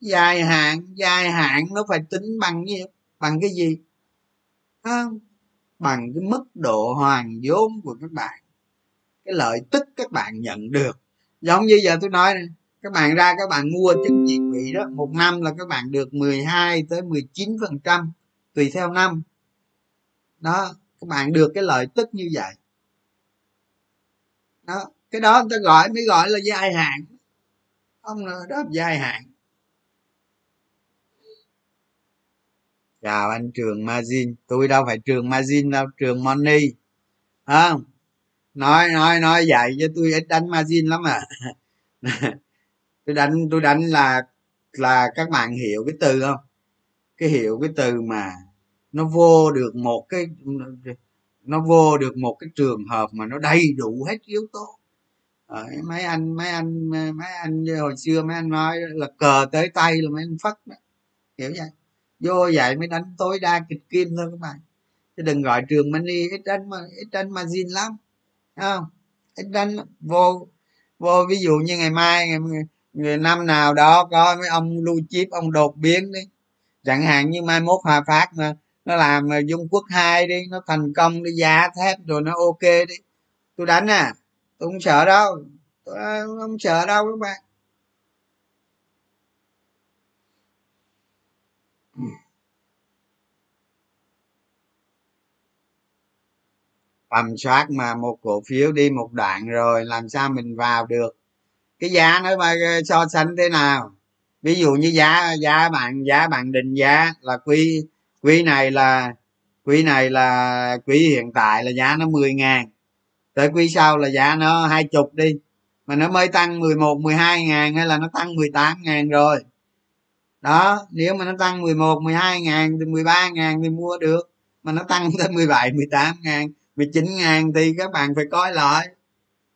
Dài hạn dài hạn nó phải tính bằng cái bằng cái gì hơn bằng cái mức độ hoàn vốn của các bạn, cái lợi tức các bạn nhận được. Giống như giờ tôi nói này, các bạn ra các bạn mua chứng chỉ quỹ đó, một năm là các bạn được mười hai tới mười chín phần trăm tùy theo năm đó, các bạn được cái lợi tức như vậy đó. Cái đó người ta gọi mới gọi là dài hạn, không là đó dài hạn. Chào anh Trường Margin, tôi đâu phải Trường Margin đâu, Trường Money à, nói nói nói vậy chứ tôi ít đánh margin lắm à. tôi đánh tôi đánh là là các bạn hiểu cái từ không, cái hiểu cái từ mà nó vô được một cái nó vô được một cái trường hợp mà nó đầy đủ hết yếu tố. Ở mấy anh mấy anh mấy anh hồi xưa mấy anh nói là cờ tới tay là mấy anh phất đó, hiểu vậy. Vô vậy mới đánh tối đa kịch kim thôi các bạn, chứ đừng gọi Trường Money ít đánh mà ít đánh margin lắm, không ít đánh vô vô. Ví dụ như ngày mai ngày, ngày năm nào đó có mấy ông lưu chip ông đột biến đi, chẳng hạn như mai mốt Hòa Phát mà nó làm Dung Quốc hai đi, nó thành công đi, giá thép rồi nó ok đi, tôi đánh à, tôi không sợ đâu, tôi không sợ đâu các bạn. Tầm soát mà một cổ phiếu đi một đoạn rồi làm sao mình vào được, cái giá nó mà so sánh thế nào. Ví dụ như giá giá bạn giá bạn định giá là quý quý này là quý này là quý hiện tại là giá nó mười ngàn, tới quý sau là giá nó hai chục đi, mà nó mới tăng mười một mười hai ngàn hay là nó tăng mười tám ngàn rồi đó. Nếu mà nó tăng mười một mười hai ngàn thì mười ba ngàn thì mua được, mà nó tăng tới mười bảy mười tám ngàn mười chín ngàn thì các bạn phải coi lại,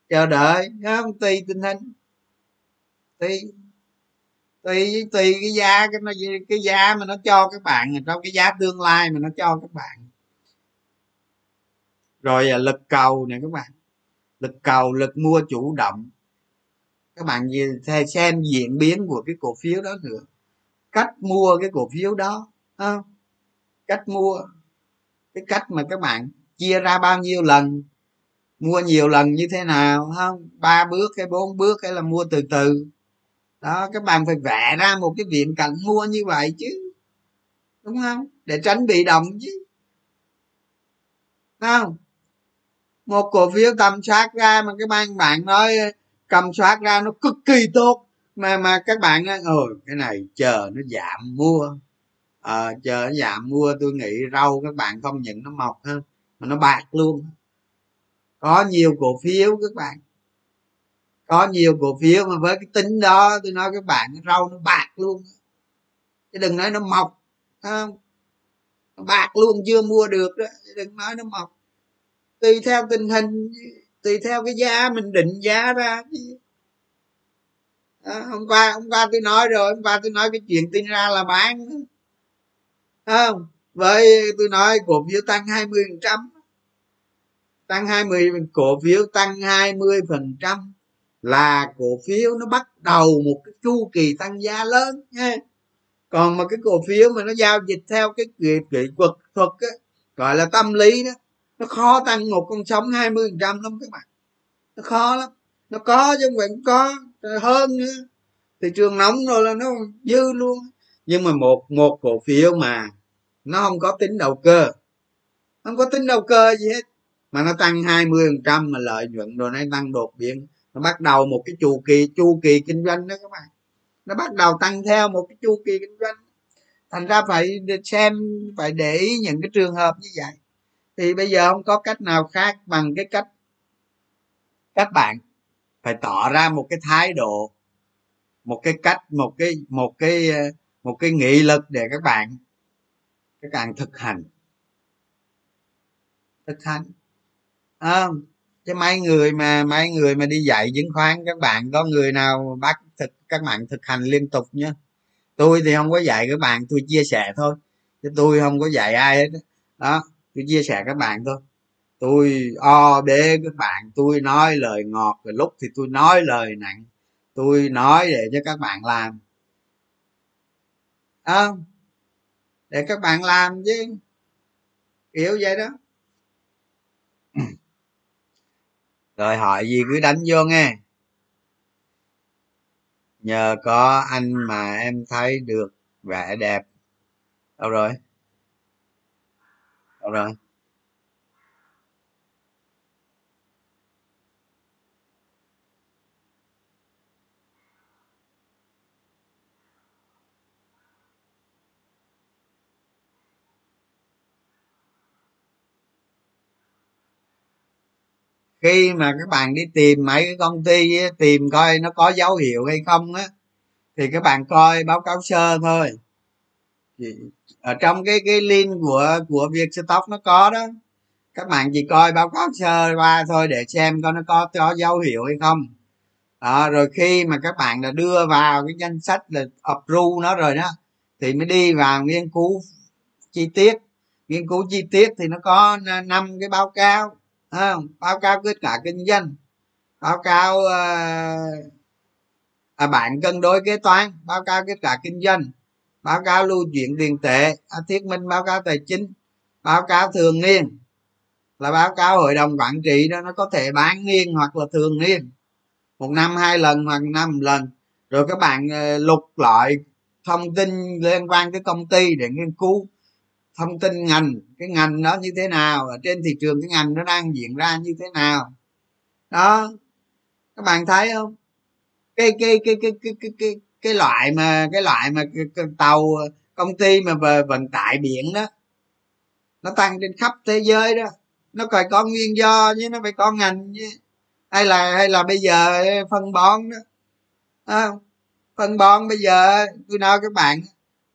chờ đợi không, tùy tình hình, tùy tùy tùy cái giá cái, cái giá mà nó cho các bạn, trong cái giá tương lai mà nó cho các bạn. Rồi lực cầu nè các bạn, lực cầu, lực mua chủ động, các bạn xem diễn biến của cái cổ phiếu đó nữa, cách mua cái cổ phiếu đó, không? Cách mua, cái cách mà các bạn chia ra bao nhiêu lần, mua nhiều lần như thế nào, không? Ba bước hay bốn bước hay là mua từ từ đó, các bạn phải vẽ ra một cái viễn cảnh mua như vậy chứ, đúng không, để tránh bị động chứ, đúng không? Một cổ phiếu tầm soát ra mà các bạn bạn nói tầm soát ra nó cực kỳ tốt mà mà các bạn nói ừ, cái này chờ nó giảm mua, à, chờ nó giảm mua, tôi nghĩ rau các bạn không những nó mọc hơn mà nó bạc luôn. Có nhiều cổ phiếu các bạn, có nhiều cổ phiếu mà với cái tính đó tôi nói các bạn, cái rau nó bạc luôn, chứ đừng nói nó mọc, không? Nó bạc luôn chưa mua được đó, chứ đừng nói nó mọc. Tùy theo tình hình, tùy theo cái giá mình định giá ra. À, hôm qua hôm qua tôi nói rồi, hôm qua tôi nói cái chuyện tin ra là bán, không? Với tôi nói cổ phiếu tăng hai mươi phần trăm, tăng hai mươi, cổ phiếu tăng hai mươi phần trăm là cổ phiếu nó bắt đầu một cái chu kỳ tăng giá lớn nha. Còn mà cái cổ phiếu mà nó giao dịch theo cái kỹ thuật thuật á, gọi là tâm lý đó, nó khó tăng một con sóng hai mươi phần trăm lắm các bạn, nó khó lắm, nó có chứ không phải không có, hơn nữa thị trường nóng rồi là nó dư luôn. Nhưng mà một một cổ phiếu mà nó không có tính đầu cơ, không có tính đầu cơ gì hết, mà nó tăng hai mươi phần trăm mà lợi nhuận rồi nó tăng đột biến, nó bắt đầu một cái chu kỳ chu kỳ kinh doanh đó các bạn, nó bắt đầu tăng theo một cái chu kỳ kinh doanh. Thành ra phải xem, phải để ý những cái trường hợp như vậy. Thì bây giờ không có cách nào khác bằng cái cách các bạn phải tỏ ra một cái thái độ, một cái cách, một cái một cái một cái nghị lực để các bạn các bạn thực hành thực hành à, chứ mấy người mà mấy người mà đi dạy chứng khoán các bạn, có người nào bắt thực các bạn thực hành liên tục nhé. Tôi thì không có dạy các bạn, tôi chia sẻ thôi, chứ tôi không có dạy ai hết đó, tôi chia sẻ các bạn thôi. Tôi o bế các bạn, tôi nói lời ngọt rồi lúc thì tôi nói lời nặng, tôi nói để cho các bạn làm à, để các bạn làm chứ kiểu vậy đó. Rồi hỏi gì cứ đánh vô nghe. Nhờ có anh mà em thấy được vẻ đẹp. Đâu rồi? Đâu rồi? Khi mà các bạn đi tìm mấy cái công ty ấy, tìm coi nó có dấu hiệu hay không á, thì các bạn coi báo cáo sơ thôi. Ở trong cái cái link của của Vietstock nó có đó, các bạn chỉ coi báo cáo sơ qua thôi để xem coi nó có có dấu hiệu hay không. Đó, rồi khi mà các bạn đã đưa vào cái danh sách là approve nó rồi đó, thì mới đi vào nghiên cứu chi tiết. Nghiên cứu chi tiết thì nó có năm cái báo cáo. À, báo cáo kết quả kinh doanh, báo cáo à, à, bạn cân đối kế toán, báo cáo kết quả kinh doanh, báo cáo lưu chuyển tiền tệ, à, thuyết minh báo cáo tài chính, báo cáo thường niên là báo cáo hội đồng quản trị đó, nó có thể bán niên hoặc là thường niên, một năm hai lần hoặc năm lần. Rồi các bạn à, lục lọi thông tin liên quan tới công ty để nghiên cứu thông tin ngành, cái ngành đó như thế nào, ở trên thị trường cái ngành nó đang diễn ra như thế nào đó. Các bạn thấy không, cái cái cái cái cái cái cái, cái loại mà cái loại mà cái, cái tàu công ty mà vận tải biển đó, nó tăng trên khắp thế giới đó, nó phải có nguyên do chứ, nó phải có ngành chứ. Hay là hay là bây giờ phân bón đó, à, phân bón bây giờ tôi nói các bạn,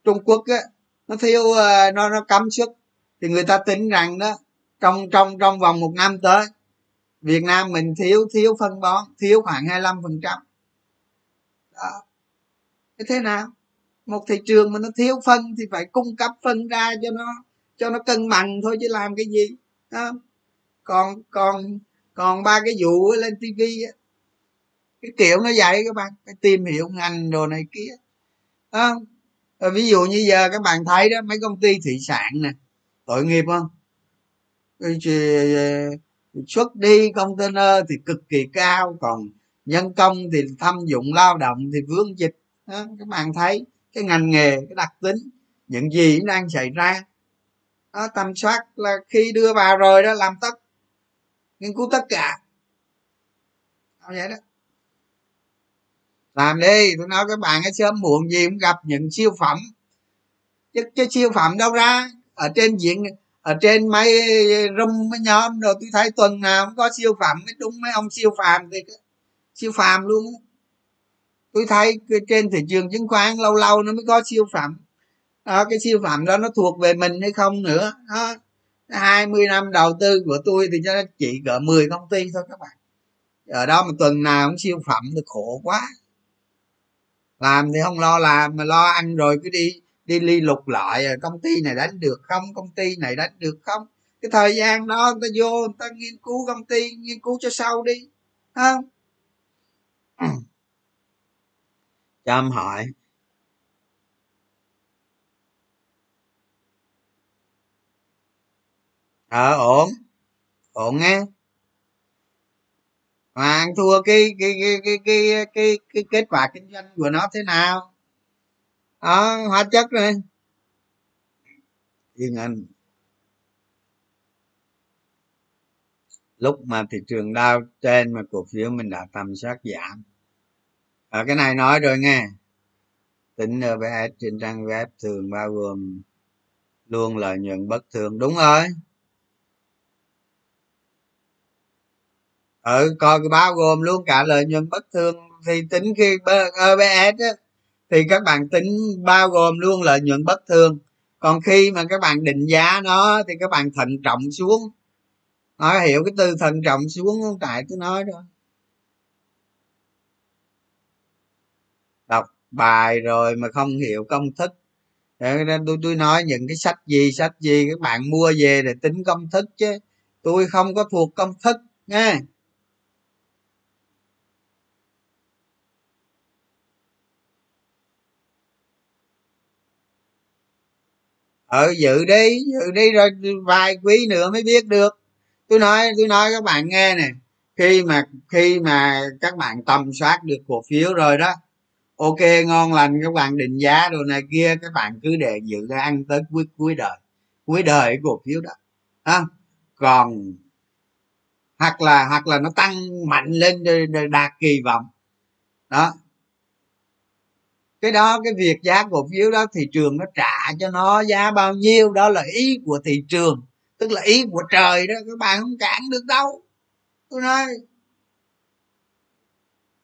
Trung Quốc á, nó thiếu, nó nó cấm xuất thì người ta tính rằng đó trong trong trong vòng một năm tới Việt Nam mình thiếu thiếu phân bón, thiếu khoảng hai mươi lăm phần trăm. Thế nào một thị trường mà nó thiếu phân thì phải cung cấp phân ra cho nó cho nó cân bằng thôi chứ làm cái gì đó. còn còn còn ba cái vụ lên tivi cái kiểu nó vậy, các bạn phải tìm hiểu ngành đồ này kia không. Ví dụ như giờ các bạn thấy đó, mấy công ty thủy sản nè, tội nghiệp không, xuất đi container thì cực kỳ cao, còn nhân công thì thâm dụng lao động thì vướng dịch đó. Các bạn thấy cái ngành nghề, cái đặc tính những gì đang xảy ra đó, tầm soát là khi đưa vào rồi đó, làm tất nghiên cứu tất cả vậy đó. Làm đi, tôi nói các bạn ấy, sớm muộn gì cũng gặp những siêu phẩm. Chứ cái siêu phẩm đâu ra, ở trên diện ở trên mấy room mấy nhóm rồi tôi thấy tuần nào cũng có siêu phẩm, đúng mấy ông siêu phàm thì siêu phàm luôn. Tôi thấy trên thị trường chứng khoán lâu lâu nó mới có siêu phẩm. Đó, cái siêu phẩm đó nó thuộc về mình hay không nữa. Đó. hai mươi năm đầu tư của tôi thì cho nó chỉ cỡ mười công ty thôi các bạn. Ở đó mà tuần nào cũng siêu phẩm thì khổ quá. Làm thì không lo làm mà lo ăn, rồi cứ đi đi li lục lại công ty này đánh được không, công ty này đánh được không. Cái thời gian đó người ta vô người ta nghiên cứu công ty, nghiên cứu cho sâu đi không. Cho em hỏi ờ à, ổn ổn nghe mà ăn thua cái cái cái cái cái cái cái kết quả kinh doanh của nó thế nào đó, hóa chất rồi yên anh. Lúc mà thị trường Dow trên mà cổ phiếu mình đã tầm soát giảm ở cái này nói rồi nghe, tính en pê ét trên trang web thường bao gồm luôn lợi nhuận bất thường, đúng rồi. Ừ, coi bao gồm luôn cả lợi nhuận bất thường thì tính khi e bê ét á, thì các bạn tính bao gồm luôn lợi nhuận bất thường. Còn khi mà các bạn định giá nó thì các bạn thận trọng xuống. Nói hiểu cái từ thận trọng xuống không, tại tôi nói rồi. Đọc bài rồi mà không hiểu công thức. Để tôi tôi nói những cái sách gì sách gì các bạn mua về để tính công thức chứ. Tôi không có thuộc công thức nghe. ừ dự đi dự đi rồi vài quý nữa mới biết được. Tôi nói tôi nói các bạn nghe nè, khi mà khi mà các bạn tầm soát được cổ phiếu rồi đó, ok ngon lành, các bạn định giá đồ này kia, các bạn cứ để dự ra ăn tới cuối cuối đời cuối đời cổ phiếu đó à, còn hoặc là hoặc là nó tăng mạnh lên để, để đạt kỳ vọng đó. Cái đó, cái việc giá cổ phiếu đó thị trường nó trả cho nó giá bao nhiêu đó là ý của thị trường, tức là ý của trời đó, các bạn không cản được đâu. Tôi nói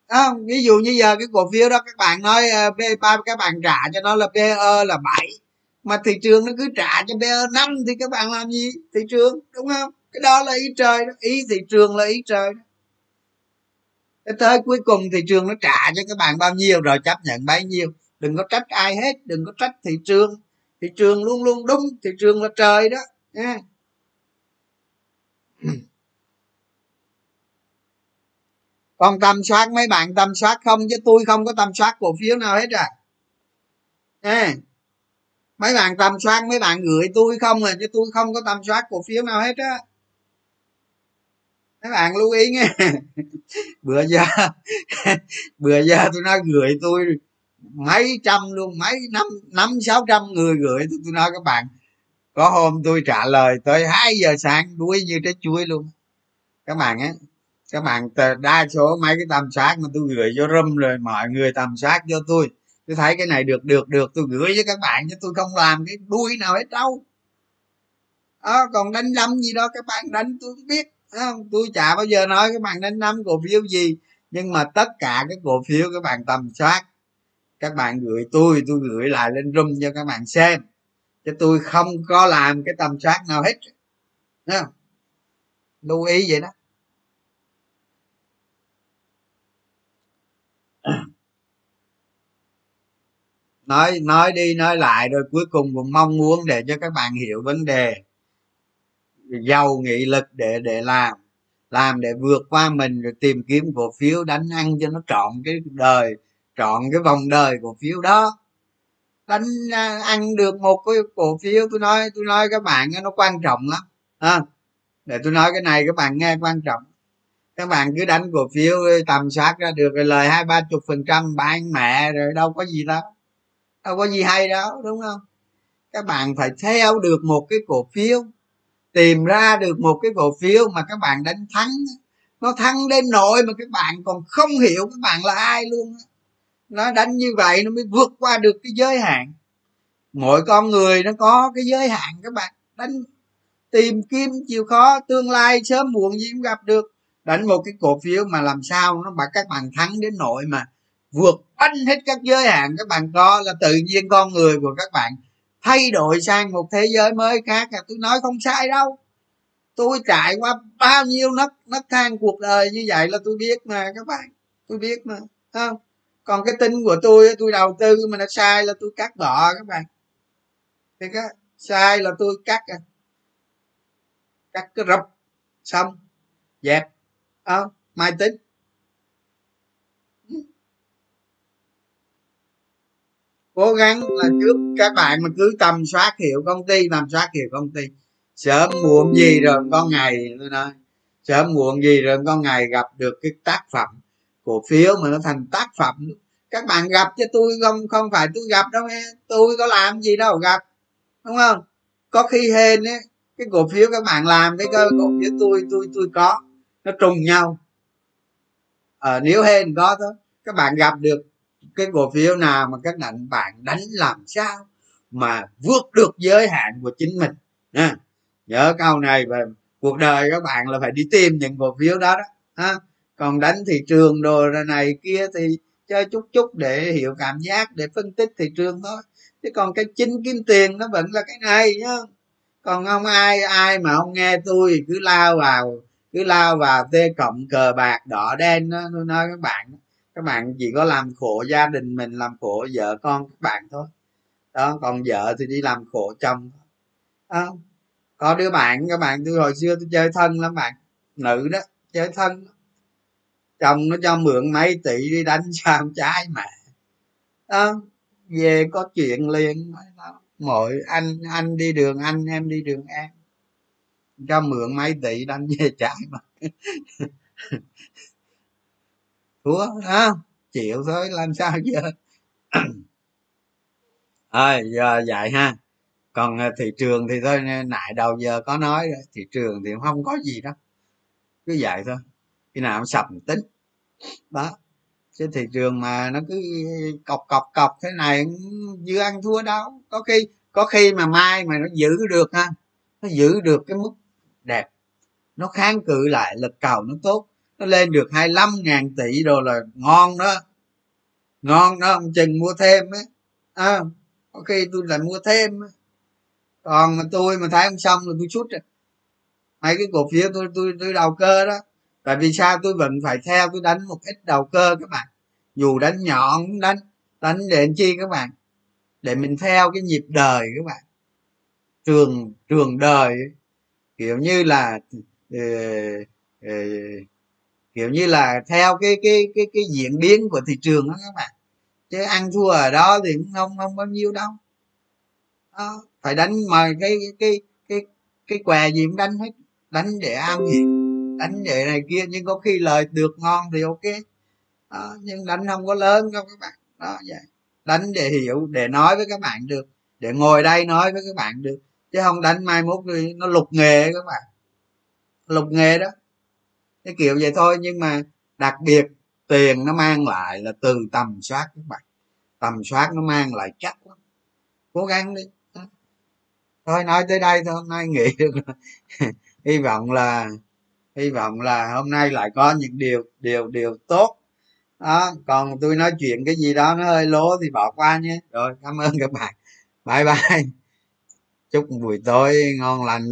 à, ví dụ như giờ cái cổ phiếu đó các bạn nói pê ba các bạn trả cho nó là pê e là bảy, mà thị trường nó cứ trả cho pê e năm thì các bạn làm gì thị trường, đúng không? Cái đó là ý trời đó, ý thị trường là ý trời đó. Tới cuối cùng thị trường nó trả cho các bạn bao nhiêu rồi chấp nhận bấy nhiêu, đừng có trách ai hết, đừng có trách thị trường, thị trường luôn luôn đúng, thị trường là trời đó nha. Còn tầm soát mấy bạn tầm soát không, chứ tôi không có tầm soát cổ phiếu nào hết à nha. Mấy bạn tầm soát, mấy bạn gửi tôi không à, chứ tôi không có tầm soát cổ phiếu nào hết á. Các bạn lưu ý nghe. bữa giờ bữa giờ tôi nói gửi tôi mấy trăm luôn, mấy năm năm sáu trăm người gửi tôi, tôi nói các bạn, có hôm tôi trả lời tới hai giờ sáng đuối như trái chuối luôn các bạn á. Các bạn đa số mấy cái tầm soát mà tôi gửi vô room rồi mọi người tầm soát cho tôi, tôi thấy cái này được được được tôi gửi với các bạn, chứ tôi không làm cái đuôi nào hết đâu à, còn đánh lâm gì đó các bạn đánh tôi biết không, tôi chả bao giờ nói các bạn đánh năm cổ phiếu gì, nhưng mà tất cả cái cổ phiếu các bạn tầm soát các bạn gửi tôi tôi gửi lại lên room cho các bạn xem, chứ tôi không có làm cái tầm soát nào hết, thấy không? Lưu ý vậy đó. nói nói đi nói lại rồi cuối cùng cũng mong muốn để cho các bạn hiểu vấn đề, giàu nghị lực để để làm làm để vượt qua mình, rồi tìm kiếm cổ phiếu đánh ăn cho nó trọn cái đời, trọn cái vòng đời cổ phiếu đó. Đánh ăn được một cái cổ phiếu, tôi nói tôi nói các bạn nó quan trọng lắm à, để tôi nói cái này các bạn nghe quan trọng. Các bạn cứ đánh cổ phiếu tầm soát ra được rồi lời hai ba chục phần trăm bán mẹ rồi, đâu có gì đâu, đâu có gì hay đâu, đúng không? Các bạn phải theo được một cái cổ phiếu, tìm ra được một cái cổ phiếu mà các bạn đánh thắng, nó thắng đến nỗi mà các bạn còn không hiểu các bạn là ai luôn. Nó đánh như vậy nó mới vượt qua được cái giới hạn. Mỗi con người nó có cái giới hạn các bạn. Đánh tìm kiếm chịu khó, tương lai sớm muộn gì cũng gặp được. Đánh một cái cổ phiếu mà làm sao nó mà các bạn thắng đến nỗi mà vượt banh hết các giới hạn các bạn có, là tự nhiên con người của các bạn thay đổi sang một thế giới mới khác. Là tôi nói không sai đâu, tôi trải qua bao nhiêu nấc nấc thang cuộc đời như vậy là tôi biết mà các bạn, tôi biết mà không. Còn cái tin của tôi, tôi đầu tư mà nó sai là tôi cắt bỏ các bạn, thì cái sai là tôi cắt cắt cái rập xong dẹp à, máy tính. Cố gắng là trước các bạn mà cứ tầm soát hiểu công ty, tầm soát hiểu công ty sớm muộn gì rồi con ngày tôi nói sớm muộn gì rồi con ngày gặp được cái tác phẩm cổ phiếu mà nó thành tác phẩm. Các bạn gặp chứ tôi không không phải tôi gặp đâu, tôi có làm gì đâu gặp, đúng không? Có khi hên ấy, cái cổ phiếu các bạn làm đấy, cái cổ phiếu tôi tôi tôi có nó trùng nhau à, nếu hên có thôi. Các bạn gặp được cái cổ phiếu nào mà các bạn đánh làm sao mà vượt được giới hạn của chính mình à, nhớ câu này, và cuộc đời các bạn là phải đi tìm những cổ phiếu đó đó à, còn đánh thị trường đồ này kia thì chơi chút chút để hiểu cảm giác, để phân tích thị trường thôi, chứ còn cái chính kiếm tiền nó vẫn là cái này nhá. Còn không ai ai mà không nghe tôi cứ lao vào cứ lao vào tê cộng cờ bạc đỏ đen đó, tôi nói các bạn các bạn chỉ có làm khổ gia đình mình, làm khổ vợ con các bạn thôi đó, còn vợ thì đi làm khổ chồng đó. Có đứa bạn các bạn tôi hồi xưa tôi chơi thân lắm bạn, nữ đó, chơi thân đó. Chồng nó cho mượn mấy tỷ đi đánh sao trái mà đó, về có chuyện liền đó. mọi anh anh đi đường anh, em đi đường em, cho mượn mấy tỷ đánh về chạy mà thua á, chịu thôi làm sao giờ. À, giờ vậy ha, còn thị trường thì thôi, nãy đầu giờ có nói rồi, thị trường thì không có gì đâu, cứ vậy thôi, khi nào sập tính đó. Chứ thị trường mà nó cứ cọc cọc cọc thế này dư ăn thua đâu, có khi có khi mà mai mà nó giữ được ha, nó giữ được cái mức đẹp, nó kháng cự lại lực cầu nó tốt, nó lên được hai mươi lăm ngàn tỷ đồ là ngon đó, ngon đó, ông Trình mua thêm á. À, có khi tôi lại mua thêm á. Còn mà tôi mà thấy không xong là tôi sút rồi, mấy cái cổ phiếu tôi tôi tôi đầu cơ đó. Tại vì sao? Tôi vẫn phải theo, tôi đánh một ít đầu cơ các bạn, dù đánh nhỏ cũng đánh, đánh để làm chi các bạn, để mình theo cái nhịp đời các bạn, trường trường đời, kiểu như là ừ, ừ, kiểu như là theo cái cái cái cái diễn biến của thị trường đó các bạn, chứ ăn thua ở đó thì cũng không không bao nhiêu đâu đó. Phải đánh mà cái cái cái cái, cái què gì cũng đánh hết, đánh để ăn gì, đánh để này kia, nhưng có khi lời được ngon thì ok đó, nhưng đánh không có lớn đâu các bạn đó. Vậy đánh để hiểu, để nói với các bạn được, để ngồi đây nói với các bạn được, chứ không đánh mai mốt thì nó lục nghề các bạn, lục nghề đó, cái kiểu vậy thôi. Nhưng mà đặc biệt tiền nó mang lại là từ tầm soát các bạn, tầm soát nó mang lại chắc lắm, cố gắng đi. Thôi nói tới đây thôi, hôm nay nghỉ được rồi. hy vọng là hy vọng là hôm nay lại có những điều điều điều tốt đó. Còn tôi nói chuyện cái gì đó nó hơi lố thì bỏ qua nhé. Rồi, cảm ơn các bạn, bye bye, chúc buổi tối ngon lành.